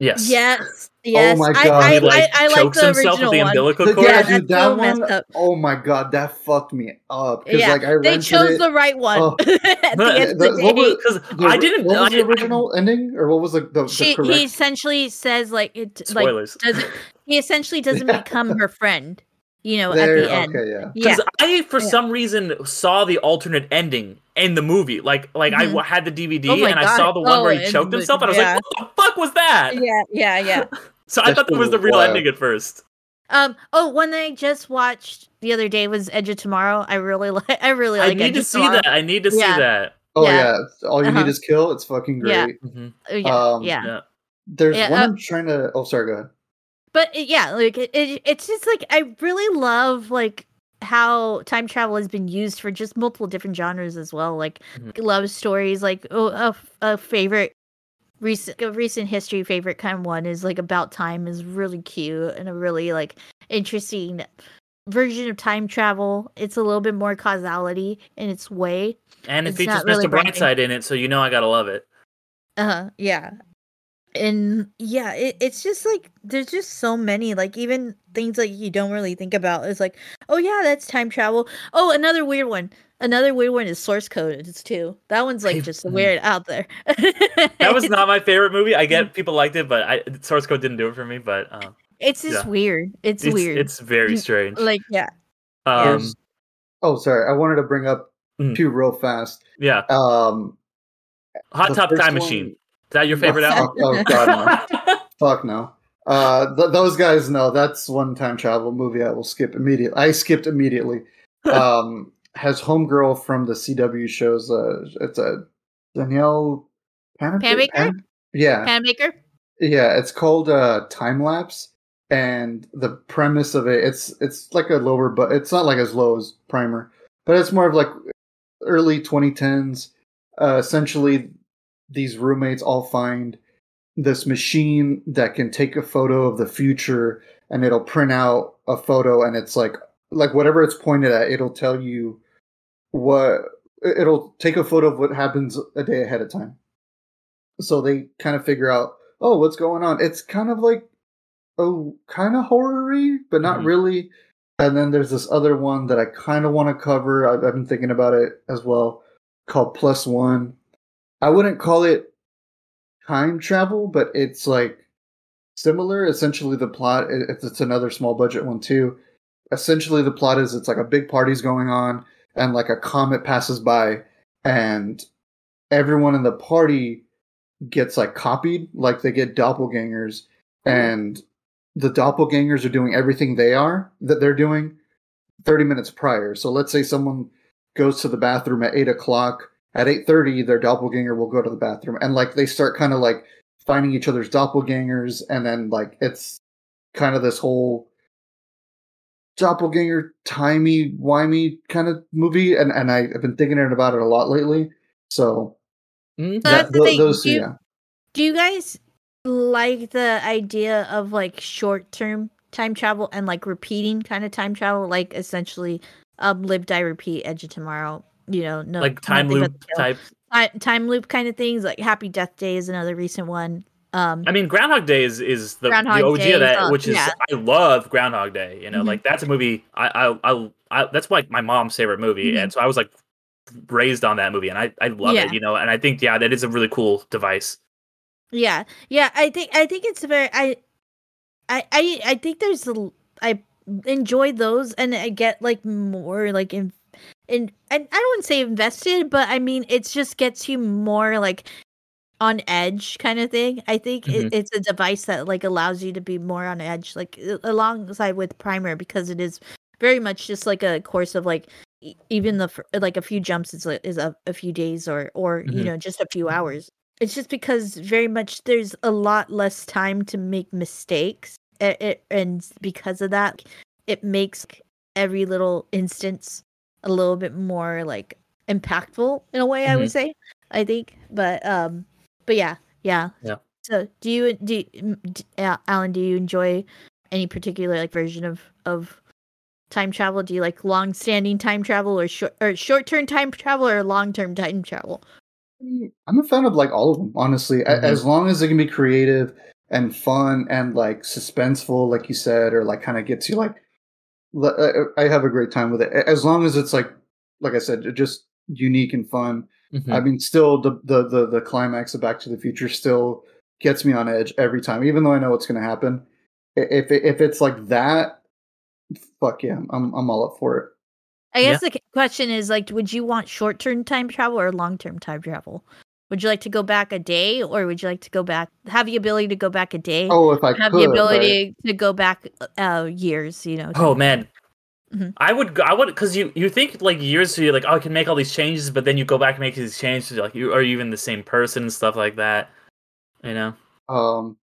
Yes. Yes. Oh my god! I chokes the himself with the umbilical cord. Yeah, dude, that so one. Oh my god, that fucked me up. Yeah, they chose the right one. Oh. What was the original ending, or what was the correct? He essentially says spoilers. He essentially doesn't become her friend. At the end. Okay, yeah. Because I, for some reason, saw the alternate ending in the movie. Mm-hmm. I had the DVD I saw the one where he choked himself, and I was what the fuck was that? Yeah. So I thought that was the real ending at first. One that I just watched the other day was Edge of Tomorrow. I really like Edge of Tomorrow. I need to see that. Oh, yeah. All you need is kill. It's fucking great. Yeah. Mm-hmm. Yeah. There's one I'm trying to... Oh, sorry, go ahead. But yeah, it's just I really love how time travel has been used for just multiple different genres as well, mm-hmm. love stories. A favorite recent history favorite kind of one is About Time is really cute and a really interesting version of time travel. It's a little bit more causality in its way, and it features Mr. Brightside in it, so I gotta love it. Yeah. And yeah, it's just there's just so many even things you don't really think about. It's oh yeah, that's time travel. Oh, another weird one. Another weird one is Source Code. It's too. That one's just weird out there. That was not my favorite movie. I get people liked it, but Source Code didn't do it for me. But it's just weird. It's weird. It's very strange. Yeah. Oh, sorry. I wanted to bring up two real fast. Yeah. Hot Top Time Machine. Is that your favorite album? Oh god, no. Fuck no. Those guys, no. That's one time travel movie I will skip immediately. I skipped immediately. Has Homegirl from the CW shows. It's a Danielle Panabaker. Yeah, Panabaker. Yeah, it's called Time Lapse, and the premise of it, it's a lower, but it's not as low as Primer, but it's more of early 2010s. Essentially. These roommates all find this machine that can take a photo of the future, and it'll print out a photo, and it's whatever it's pointed at, it'll tell you it'll take a photo of what happens a day ahead of time. So they kind of figure out, oh, what's going on? It's kind of kind of horror-y, but not mm-hmm. really. And then there's this other one that I kind of want to cover. I've been thinking about it as well, called Plus One. I wouldn't call it time travel, but it's similar. Essentially, the plot, it's another small budget one too. Essentially, the plot is it's a big party's going on, and a comet passes by, and everyone in the party gets like copied, like they get doppelgangers, and the doppelgangers are doing everything they're doing 30 minutes prior. So let's say someone goes to the bathroom at 8 o'clock. At 8:30, their doppelganger will go to the bathroom, and like they start kind of like finding each other's doppelgangers, and then like it's kind of this whole doppelganger timey-wimey kind of movie, and I've been thinking about it a lot lately. So do you guys like the idea of like short-term time travel and like repeating kind of time travel, like essentially live, die, repeat, Edge of Tomorrow? You know, no, like time loop type. Time loop kind of things, like Happy Death Day is another recent one. I mean, Groundhog Day is the OG of that, which is, I love Groundhog Day. You know, like that's a movie. I that's like my mom's favorite movie, and so I was like raised on that movie, and I love it. You know, and I think that is a really cool device. Yeah. I think it's very. I think there's I enjoy those, and I get like more like in. And I don't want to say invested, but I mean, it just gets you more like on edge kind of thing. I think it's a device that like allows you to be more on edge, like alongside with Primer, because it is very much just like a course of like even like a few jumps is a few days or you know, just a few hours. It's just because very much there's a lot less time to make mistakes, and because of that, it makes every little instance a little bit more like impactful in a way, I would say, I think, but yeah. So, do you, Alan? Do you enjoy any particular like version of time travel? Do you like long-standing time travel, or short-term time travel, or long-term time travel? I'm a fan of like all of them, honestly. As long as it can be creative and fun and like suspenseful, like you said, or like kind of gets you like. I have a great time with it, as long as it's like I said, just unique and fun. I mean, still the climax of Back to the Future still gets me on edge every time, even though I know what's going to happen. If it's like that, fuck yeah, I'm all up for it. I guess the question is like, would you want short-term time travel or long-term time travel? Would you like to go back a day, or would you like to go back? Have the ability to go back a day? Oh, if I have the ability to go back years, you know. Oh man, I would, because you think like years, so you're like, oh, I can make all these changes, but then you go back and make these changes, so like you are even the same person and stuff like that, you know.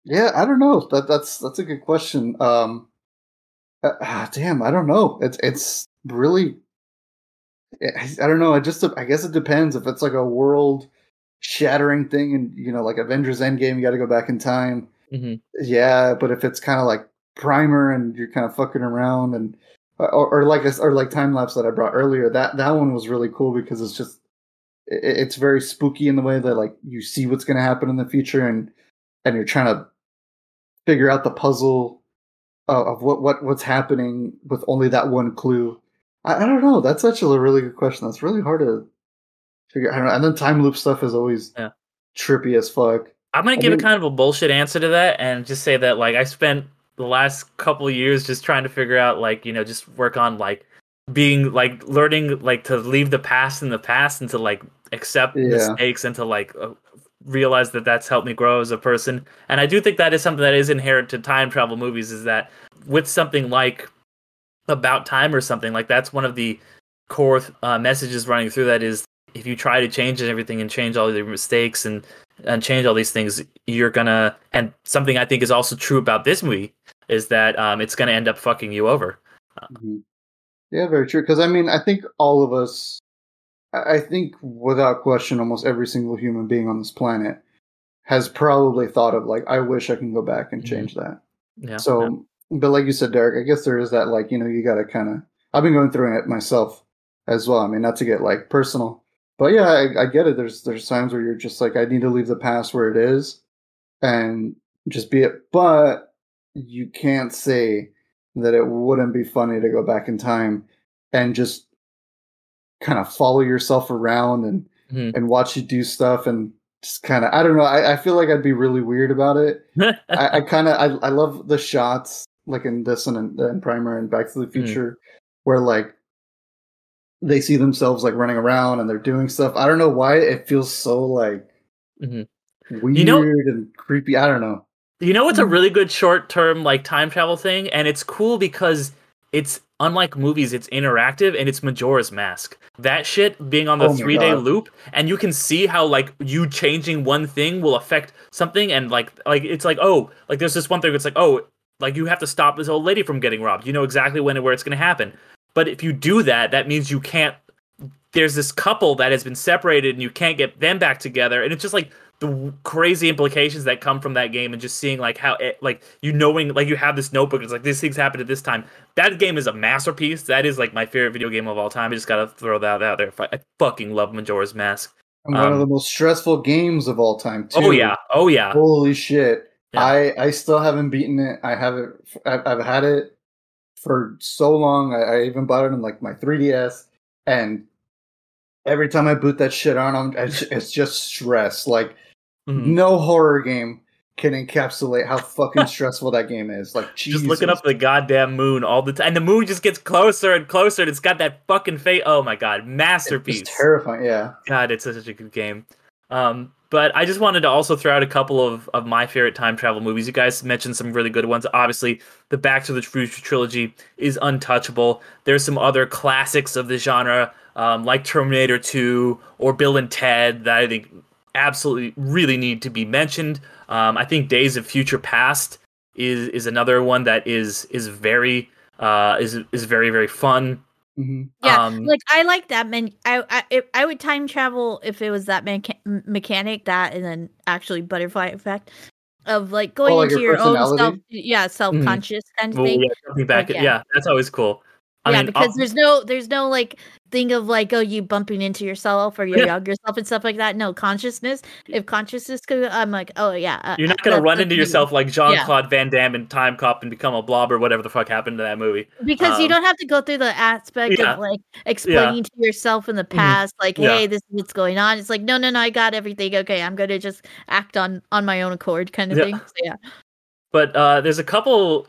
Yeah, I don't know. That's a good question. Damn, I don't know. It's really, I don't know. I guess it depends if it's like a world. Shattering thing, and you know, like Avengers Endgame, you got to go back in time. Yeah, but if it's kind of like Primer and you're kind of fucking around, and or like Time Lapse that I brought earlier, that one was really cool because it's just it's very spooky in the way that like you see what's going to happen in the future, and you're trying to figure out the puzzle of what's happening with only that one clue. I don't know. That's actually a really good question. That's really hard to. I don't know. And then time loop stuff is always trippy as fuck. I'm going to give a kind of a bullshit answer to that and just say that, like, I spent the last couple of years just trying to figure out, like, you know, just work on, like, being, like, learning, like, to leave the past in the past and to, like, accept mistakes and to, like, realize that that's helped me grow as a person. And I do think that is something that is inherent to time travel movies, is that with something like About Time or something, like, that's one of the core messages running through that is, if you try to change everything and change all your mistakes and change all these things, you're gonna. And something I think is also true about this movie is that it's gonna end up fucking you over. Yeah, very true. Because I mean, I think all of us, I think without question, almost every single human being on this planet has probably thought of like, I wish I can go back and change that. Yeah. So, but like you said, Derek, I guess there is that like, you know, you gotta kind of. I've been going through it myself as well. I mean, not to get like personal. But yeah, I get it. There's times where you're just like, I need to leave the past where it is and just be it. But you can't say that it wouldn't be funny to go back in time and just kind of follow yourself around and watch you do stuff and just kind of, I don't know. I feel like I'd be really weird about it. I kind of, I love the shots like in this and Primer and Back to the Future where like, they see themselves like running around and they're doing stuff. I don't know why it feels so like weird and creepy. I don't know. You know what's a really good short-term like time travel thing? And it's cool because it's, unlike movies, it's interactive, and it's Majora's Mask. That shit being on the 3-day loop, and you can see how like you changing one thing will affect something, and like it's like, oh, like there's this one thing that's like, oh, like you have to stop this old lady from getting robbed. You know exactly when and where it's going to happen. But if you do that, that means you can't, there's this couple that has been separated and you can't get them back together. And it's just like the crazy implications that come from that game, and just seeing like how it, like, you knowing, like you have this notebook, it's like these things happened at this time. That game is a masterpiece. That is like my favorite video game of all time. I just gotta throw that out there. I fucking love Majora's Mask. And one of the most stressful games of all time too. Oh yeah. Holy shit. Yeah. I still haven't beaten it. I haven't. I've had it for so long. I even bought it on like my 3DS, and every time I boot that shit on, it's just stress. Like, no horror game can encapsulate how fucking stressful that game is. Like, Jesus. Just looking up at the goddamn moon all the time. And the moon just gets closer and closer, and it's got that fucking face. Oh, my God. Masterpiece. It's terrifying, yeah. God, it's such a good game. But I just wanted to also throw out a couple of my favorite time travel movies. You guys mentioned some really good ones. Obviously, the Back to the Future trilogy is untouchable. There's some other classics of the genre, like Terminator 2 or Bill and Ted, that I think absolutely really need to be mentioned. I think Days of Future Past is another one that is very, very fun. Mm-hmm. Yeah, like I like that. I would time travel if it was that mechanic, that, and then actually Butterfly Effect of like going into your own self-conscious kind of thing. Yeah, back like, yeah, that's always cool. I mean, because there's no like thing of like, oh, you bumping into yourself or your younger self and stuff like that. No, consciousness. If consciousness could, I'm like, oh yeah. You're not going to run into yourself like Jean-Claude Van Damme in Time Cop and become a blob or whatever the fuck happened to that movie. Because you don't have to go through the aspect of like explaining to yourself in the past, like, hey, this is what's going on. It's like, no, I got everything. Okay, I'm going to just act on my own accord kind of thing. So, yeah. But there's a couple,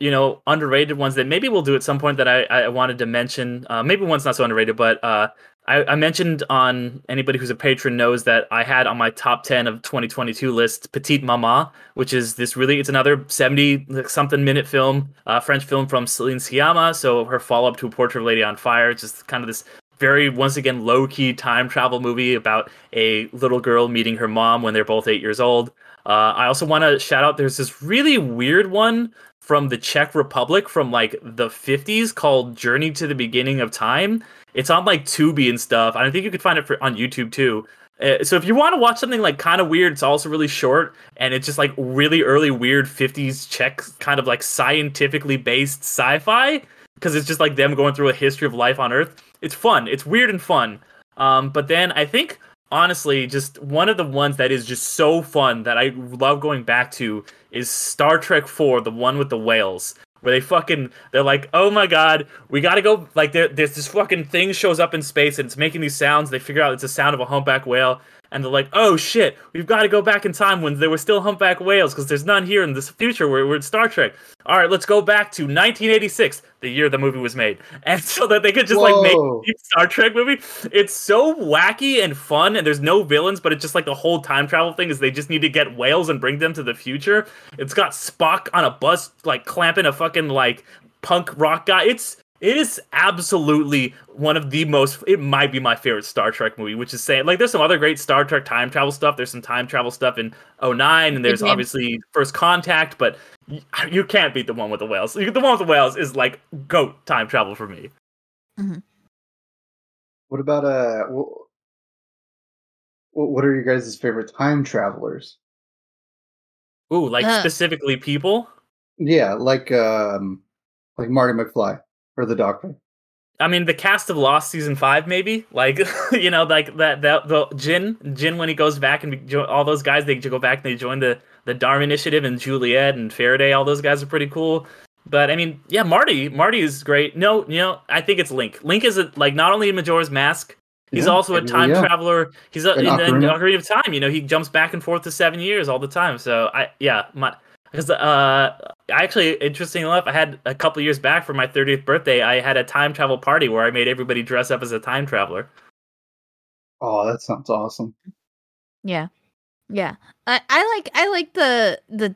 underrated ones that maybe we'll do at some point that I wanted to mention. Maybe one's not so underrated, but I mentioned, on anybody who's a patron knows that I had on my top 10 of 2022 list, Petite Maman, which is it's another 70-something minute film, French film from Céline Sciamma. So her follow-up to A Portrait of a Lady on Fire, just kind of this very, once again, low-key time travel movie about a little girl meeting her mom when they're both 8 years old. I also want to shout out, there's this really weird one from the Czech Republic from like the 50s called Journey to the Beginning of Time. It's on like Tubi and stuff. I think you could find it on YouTube too. So if you want to watch something like kind of weird, it's also really short, and it's just like really early weird 50s Czech kind of like scientifically based sci-fi, because it's just like them going through a history of life on Earth. It's fun. It's weird and fun. But then I think, honestly, just one of the ones that is just so fun that I love going back to is Star Trek IV, the one with the whales, where they're like, oh my God, we gotta go, like, there's this fucking thing shows up in space and it's making these sounds, they figure out it's the sound of a humpback whale, and they're like, oh shit, we've gotta go back in time when there were still humpback whales, because there's none here in this future, we're in Star Trek. Alright, let's go back to 1986, the year the movie was made, and so that they could just like make a Star Trek movie. It's so wacky and fun, and there's no villains, but it's just like the whole time travel thing is they just need to get whales and bring them to the future. It's got Spock on a bus like clamping a fucking like punk rock guy. It is absolutely one of the most, it might be my favorite Star Trek movie, which is saying, like, there's some other great Star Trek time travel stuff. There's some time travel stuff in 2009, and there's obviously First Contact, but you can't beat the one with the whales. The one with the whales is, like, GOAT time travel for me. Mm-hmm. What about, what are your guys' favorite time travelers? Ooh, like, specifically people? Yeah, like Marty McFly. Or the Doctor. I mean, the cast of Lost season 5, maybe. Like, like the Jin when he goes back, and all those guys, they go back and they join the Dharma Initiative, and Juliet and Faraday. All those guys are pretty cool. But I mean, yeah, Marty is great. No, I think it's Link. Link is not only in Majora's Mask, he's also a time traveler. He's in the Ocarina of Time. He jumps back and forth to 7 years all the time. So because actually, interesting enough, I had a couple years back for my 30th birthday, I had a time travel party where I made everybody dress up as a time traveler. Oh, that sounds awesome. Yeah. Yeah, I like the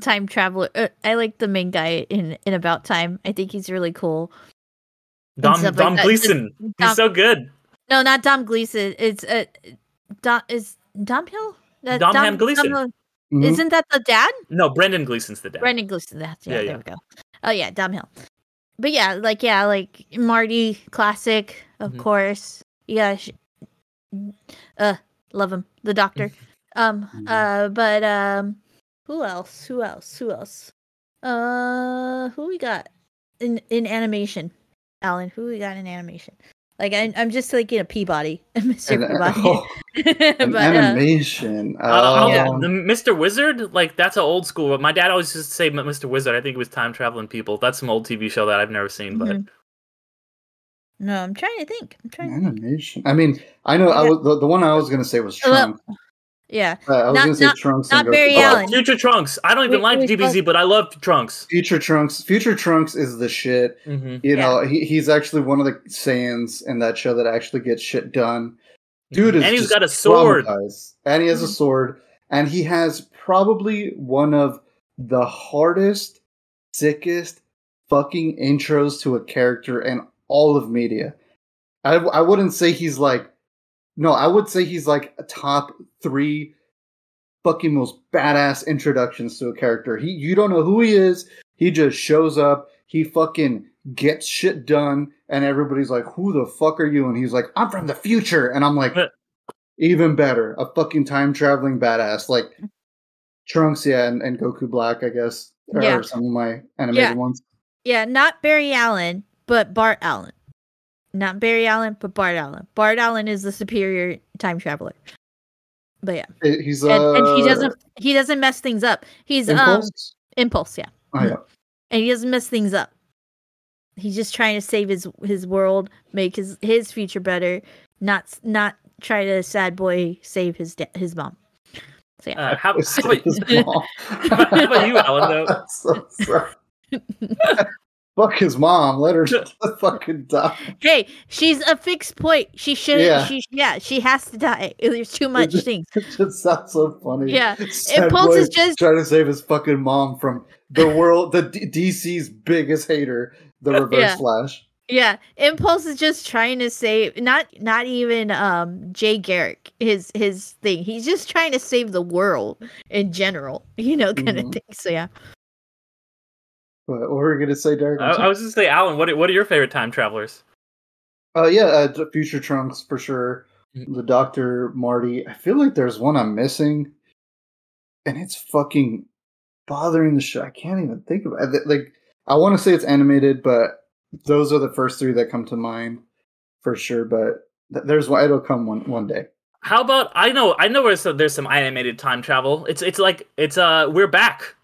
time traveler. I like the main guy in About Time. I think he's really cool. Dom Gleason. He's so good. No, not Dom Gleason. It's is Dom Hill? Domhnall Gleeson. Mm-hmm. Isn't that the dad? No, Brendan Gleeson's the dad. Brendan Gleeson, that's yeah. There we go. Oh yeah, Domhnall. But like Marty, classic, of mm-hmm. course. Yeah, love him, the doctor. Who else? Who we got in animation? Alan, who we got in animation? Like I'm just thinking of Peabody, Mr. Peabody. Animation. The Mr. Wizard, like that's an old school. But my dad always used to say Mr. Wizard. I think it was Time Traveling People. That's some old TV show that I've never seen. Mm-hmm. But no, I'm trying to think. Animation. I mean, I know I was the one I was going to say was Trunks. Well, yeah, I was going to say Trunks. Not Barry Allen. Future Trunks. I don't even like DBZ, but I love Trunks. Future Trunks is the shit. Mm-hmm. You know, he's actually one of the Saiyans in that show that actually gets shit done. Dude is, and he's got a sword. And he has a sword, and he has probably one of the hardest, sickest, fucking intros to a character in all of media. I wouldn't say he's like. No, I would say he's like a top three fucking most badass introductions to a character. You don't know who he is. He just shows up. He fucking gets shit done. And everybody's like, who the fuck are you? And he's like, I'm from the future. And I'm like, even better. A fucking time traveling badass. Like Trunks, and Goku Black, I guess. Or some of my animated ones. Yeah, not Barry Allen, but Bart Allen. Not Barry Allen, but Bart Allen. Bart Allen is the superior time traveler. But yeah, he's and he doesn't mess things up. He's Impulse, yeah. Oh, yeah. And he doesn't mess things up. He's just trying to save his world, make his future better, not try to sad boy save his mom. So yeah. How about you, Alan? Though? I'm so sorry. Fuck his mom. Let her fucking die. Hey, she's a fixed point. She shouldn't. Yeah. She has to die. There's too much things. It just sounds so funny. Yeah, Impulse is just trying to save his fucking mom from the world, the DC's biggest hater, the Reverse Flash. Yeah, Impulse is just trying to save. Not even Jay Garrick. His thing. He's just trying to save the world in general. You know, kind of thing. So yeah. What were we going to say, Derek? I was going to say, Alan, what are your favorite time travelers? Future Trunks, for sure. Mm-hmm. The Doctor, Marty. I feel like there's one I'm missing. And it's fucking bothering the shit. I can't even think of it. Like, I want to say it's animated, but those are the first three that come to mind, for sure. But there's one. It'll come one day. How about, I know there's some animated time travel. It's like We're Back.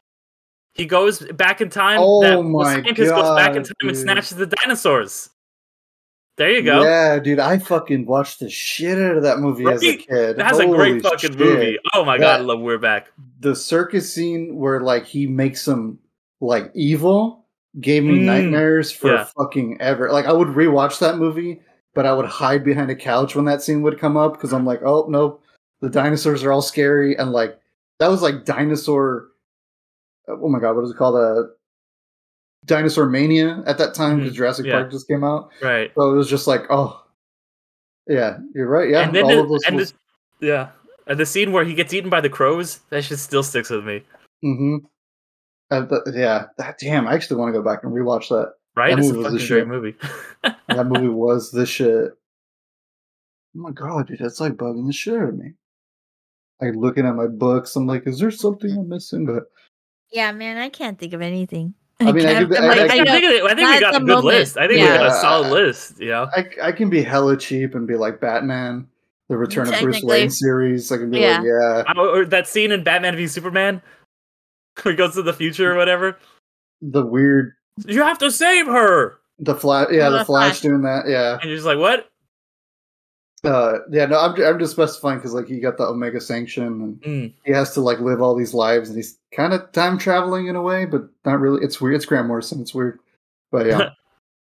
He goes back in time. Oh my god! Goes back in time and snatches the dinosaurs. There you go. Yeah, dude, I fucking watched the shit out of that movie as a kid. That's a great fucking movie. Oh my god, I love We're Back. The circus scene where like he makes them like evil gave me nightmares for fucking ever. Like I would rewatch that movie, but I would hide behind a couch when that scene would come up because I'm like, oh no, the dinosaurs are all scary and like that was like dinosaur. Oh my god, what is it called? Dinosaur Mania at that time because Jurassic Park just came out. Right. So it was just like, oh, yeah, you're right. Yeah, and then the scene where he gets eaten by the crows, that shit still sticks with me. Mm-hmm. Damn, I actually want to go back and rewatch that. Right? It's a fucking great movie. That movie was the shit. Oh my god, dude, that's like bugging the shit out of me. Like looking at my books, I'm like, is there something I'm missing? But yeah, man, I can't think of anything. I think we got a good list. I think we got a solid list. Yeah, I can be hella cheap and be like Batman, the Return of Bruce Wayne series. I can be or that scene in Batman v Superman where he goes to the future or whatever. The weird. You have to save her. The Flash doing that. Yeah, and you're just like, what? I'm just specifying because like he got the Omega Sanction and he has to like live all these lives and he's kind of time traveling in a way, but not really. It's weird. It's Grant Morrison. It's weird, but yeah.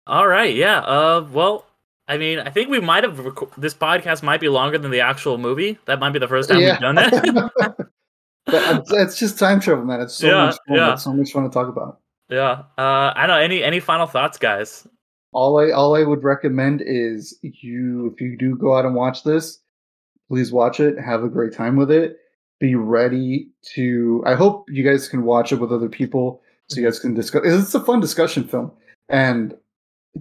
All right, yeah. Well, I mean, I think we might have this podcast might be longer than the actual movie. That might be the first time we've done that. But it's just time travel, man. It's so much fun. It's so much fun to talk about. Yeah. I don't know. Any final thoughts, guys? All I would recommend is if you do go out and watch this, please watch it. Have a great time with it. Be ready to. I hope you guys can watch it with other people so you guys can discuss. It's a fun discussion film, and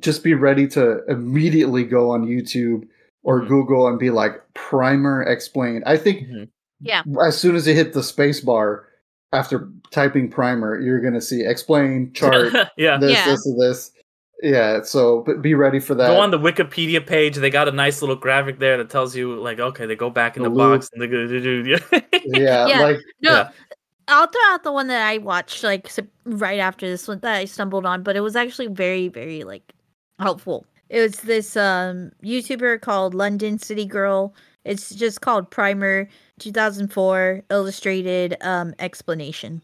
just be ready to immediately go on YouTube or Google and be like Primer explained. I think as soon as you hit the space bar after typing Primer, you're going to see explain, chart, this, and this. Yeah, so but be ready for that. Go on the Wikipedia page. They got a nice little graphic there that tells you, like, okay, they go back in the box. And they go, I'll throw out the one that I watched, like, right after this one that I stumbled on, but it was actually very, very, like, helpful. It was this YouTuber called London City Girl. It's just called Primer 2004 Illustrated Explanation.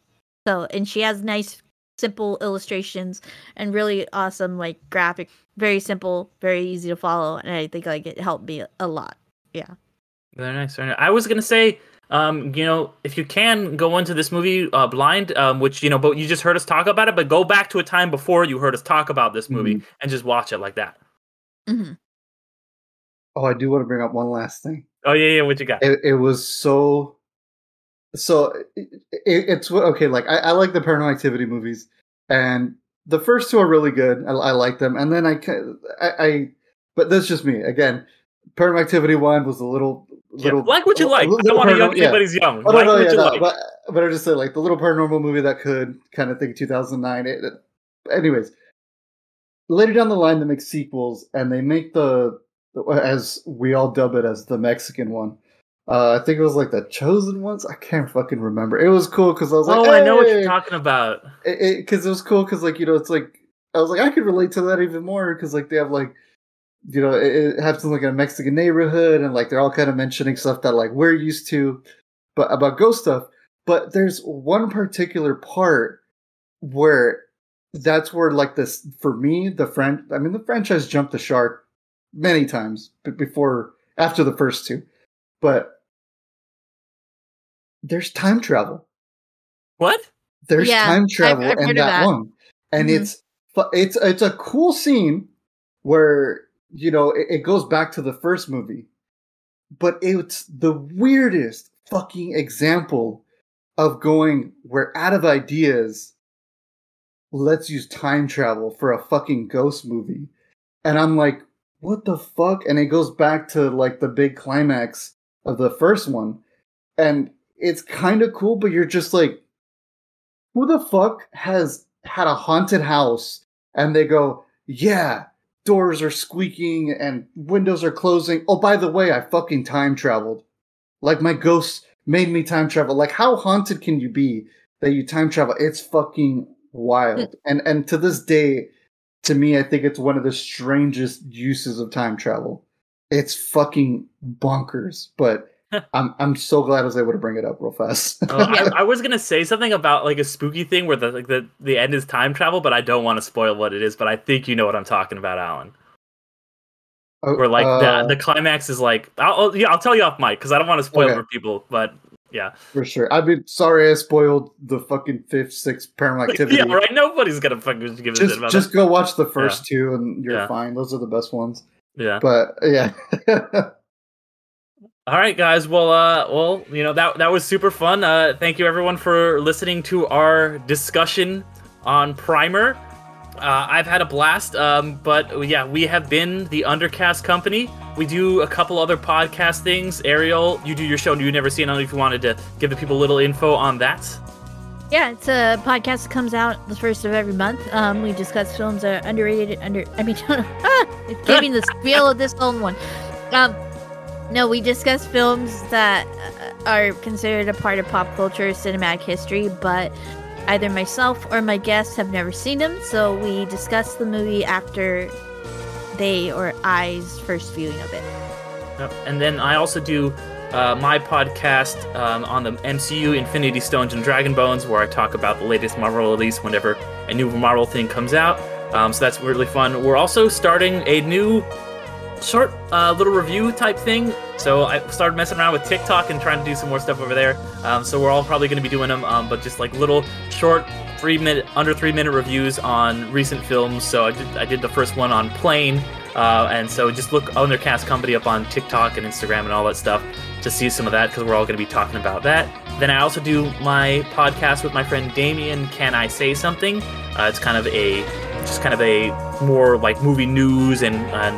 So, and she has nice, simple illustrations and really awesome, like, graphic. Very simple, very easy to follow, and I think, like, it helped me a lot. Yeah. Very nice. Very nice. I was gonna say, you know, if you can go into this movie blind, which, you know, but you just heard us talk about it, but go back to a time before you heard us talk about this movie and just watch it like that. Mm-hmm. Oh, I do want to bring up one last thing. Oh, yeah. What you got? It was so it's okay. Like, I like the Paranormal Activity movies, and the first two are really good. I like them. And then but that's just me again. Paranormal Activity 1 was a little like what you like. I don't want to young anybody's young. Oh, like. But I just said, like, the little paranormal movie that could kind of thing, 2009. Anyways, later down the line, they make sequels, and they make as we all dub it as the Mexican one. I think it was like the Chosen Ones. I can't fucking remember. It was cool because I was like, oh, I know what you're talking about. Because it was cool because, like, you know, it's like I was like, I could relate to that even more because, like, they have, like, you know, it happens in, like, a Mexican neighborhood, and, like, they're all kind of mentioning stuff that, like, we're used to, but about ghost stuff. But there's one particular part where that's where, like, this for me, the franchise jumped the shark many times after the first two, but there's time travel. What? There's time travel in that one, and it's a cool scene where, you know, it goes back to the first movie, but it's the weirdest fucking example of going, we're out of ideas, let's use time travel for a fucking ghost movie. And I'm like, what the fuck? And it goes back to, like, the big climax of the first one. And it's kind of cool, but you're just like, who the fuck has had a haunted house? And they go, yeah, doors are squeaking and windows are closing. Oh, by the way, I fucking time traveled. Like, my ghost made me time travel. Like, how haunted can you be that you time travel? It's fucking wild. And to this day, to me, I think it's one of the strangest uses of time travel. It's fucking bonkers, but I'm so glad I was able to bring it up real fast. I was gonna say something about, like, a spooky thing where the end is time travel, but I don't want to spoil what it is. But I think you know what I'm talking about, Alan. Where, like, the climax is like, I'll tell you off mic because I don't want to spoil for people. But yeah, for sure. I've been sorry I spoiled the fucking 5th, 6th Paranormal Activity. Yeah, right. Nobody's gonna fucking give a shit about. Just go watch the first two and you're fine. Those are the best ones. Yeah. But yeah. All right, guys. Well, you know, that was super fun. Thank you, everyone, for listening to our discussion on Primer. I've had a blast, but yeah, we have been the Undercast Company. We do a couple other podcast things. Ariel, you do your show, You Never Seen. I don't know if you wanted to give the people a little info on that. Yeah, it's a podcast that comes out the first of every month. We discuss films that are underrated. It's giving the spiel of this own one. No, we discuss films that are considered a part of pop culture, cinematic history, but either myself or my guests have never seen them, so we discuss the movie after they or I's first viewing of it. And then I also do my podcast on the MCU, Infinity Stones and Dragon Bones, where I talk about the latest Marvel release whenever a new Marvel thing comes out. So that's really fun. We're also starting a new short little review type thing. So I started messing around with TikTok and trying to do some more stuff over there. So we're all probably going to be doing them, but just like little short under 3 minute reviews on recent films. So I did the first one on Plane. And so just look Undercast Company up on TikTok and Instagram and all that stuff to see some of that, because we're all going to be talking about that. Then I also do my podcast with my friend Damien, Can I Say Something? It's kind of a more like movie news and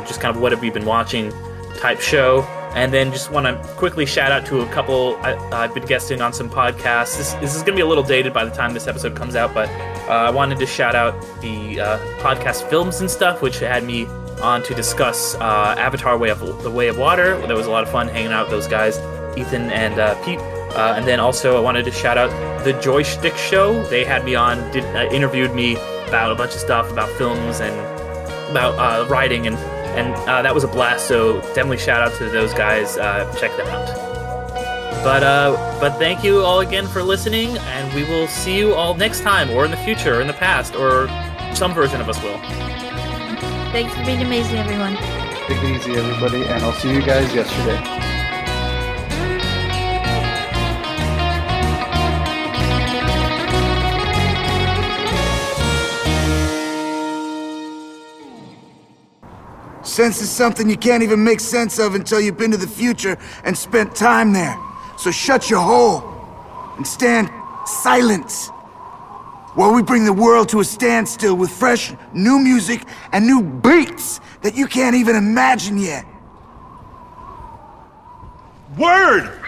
just kind of what have we been watching type show. And then just want to quickly shout out to a couple. I've been guesting on some podcasts. This is going to be a little dated by the time this episode comes out, but I wanted to shout out the podcast Films and Stuff, which had me on to discuss Avatar The Way of Water. That was a lot of fun hanging out with those guys, Ethan and Pete. And then also I wanted to shout out the Joystick Show. They had me on, interviewed me about a bunch of stuff, about films and about writing, and that was a blast. So definitely shout out to those guys. Check them out. But thank you all again for listening, and we will see you all next time, or in the future, or in the past, or some version of us will. Thanks for being amazing, everyone. Take it easy, everybody, and I'll see you guys yesterday. Sense is something you can't even make sense of until you've been to the future and spent time there. So shut your hole and stand silent while we bring the world to a standstill with fresh, new music and new beats that you can't even imagine yet. Word!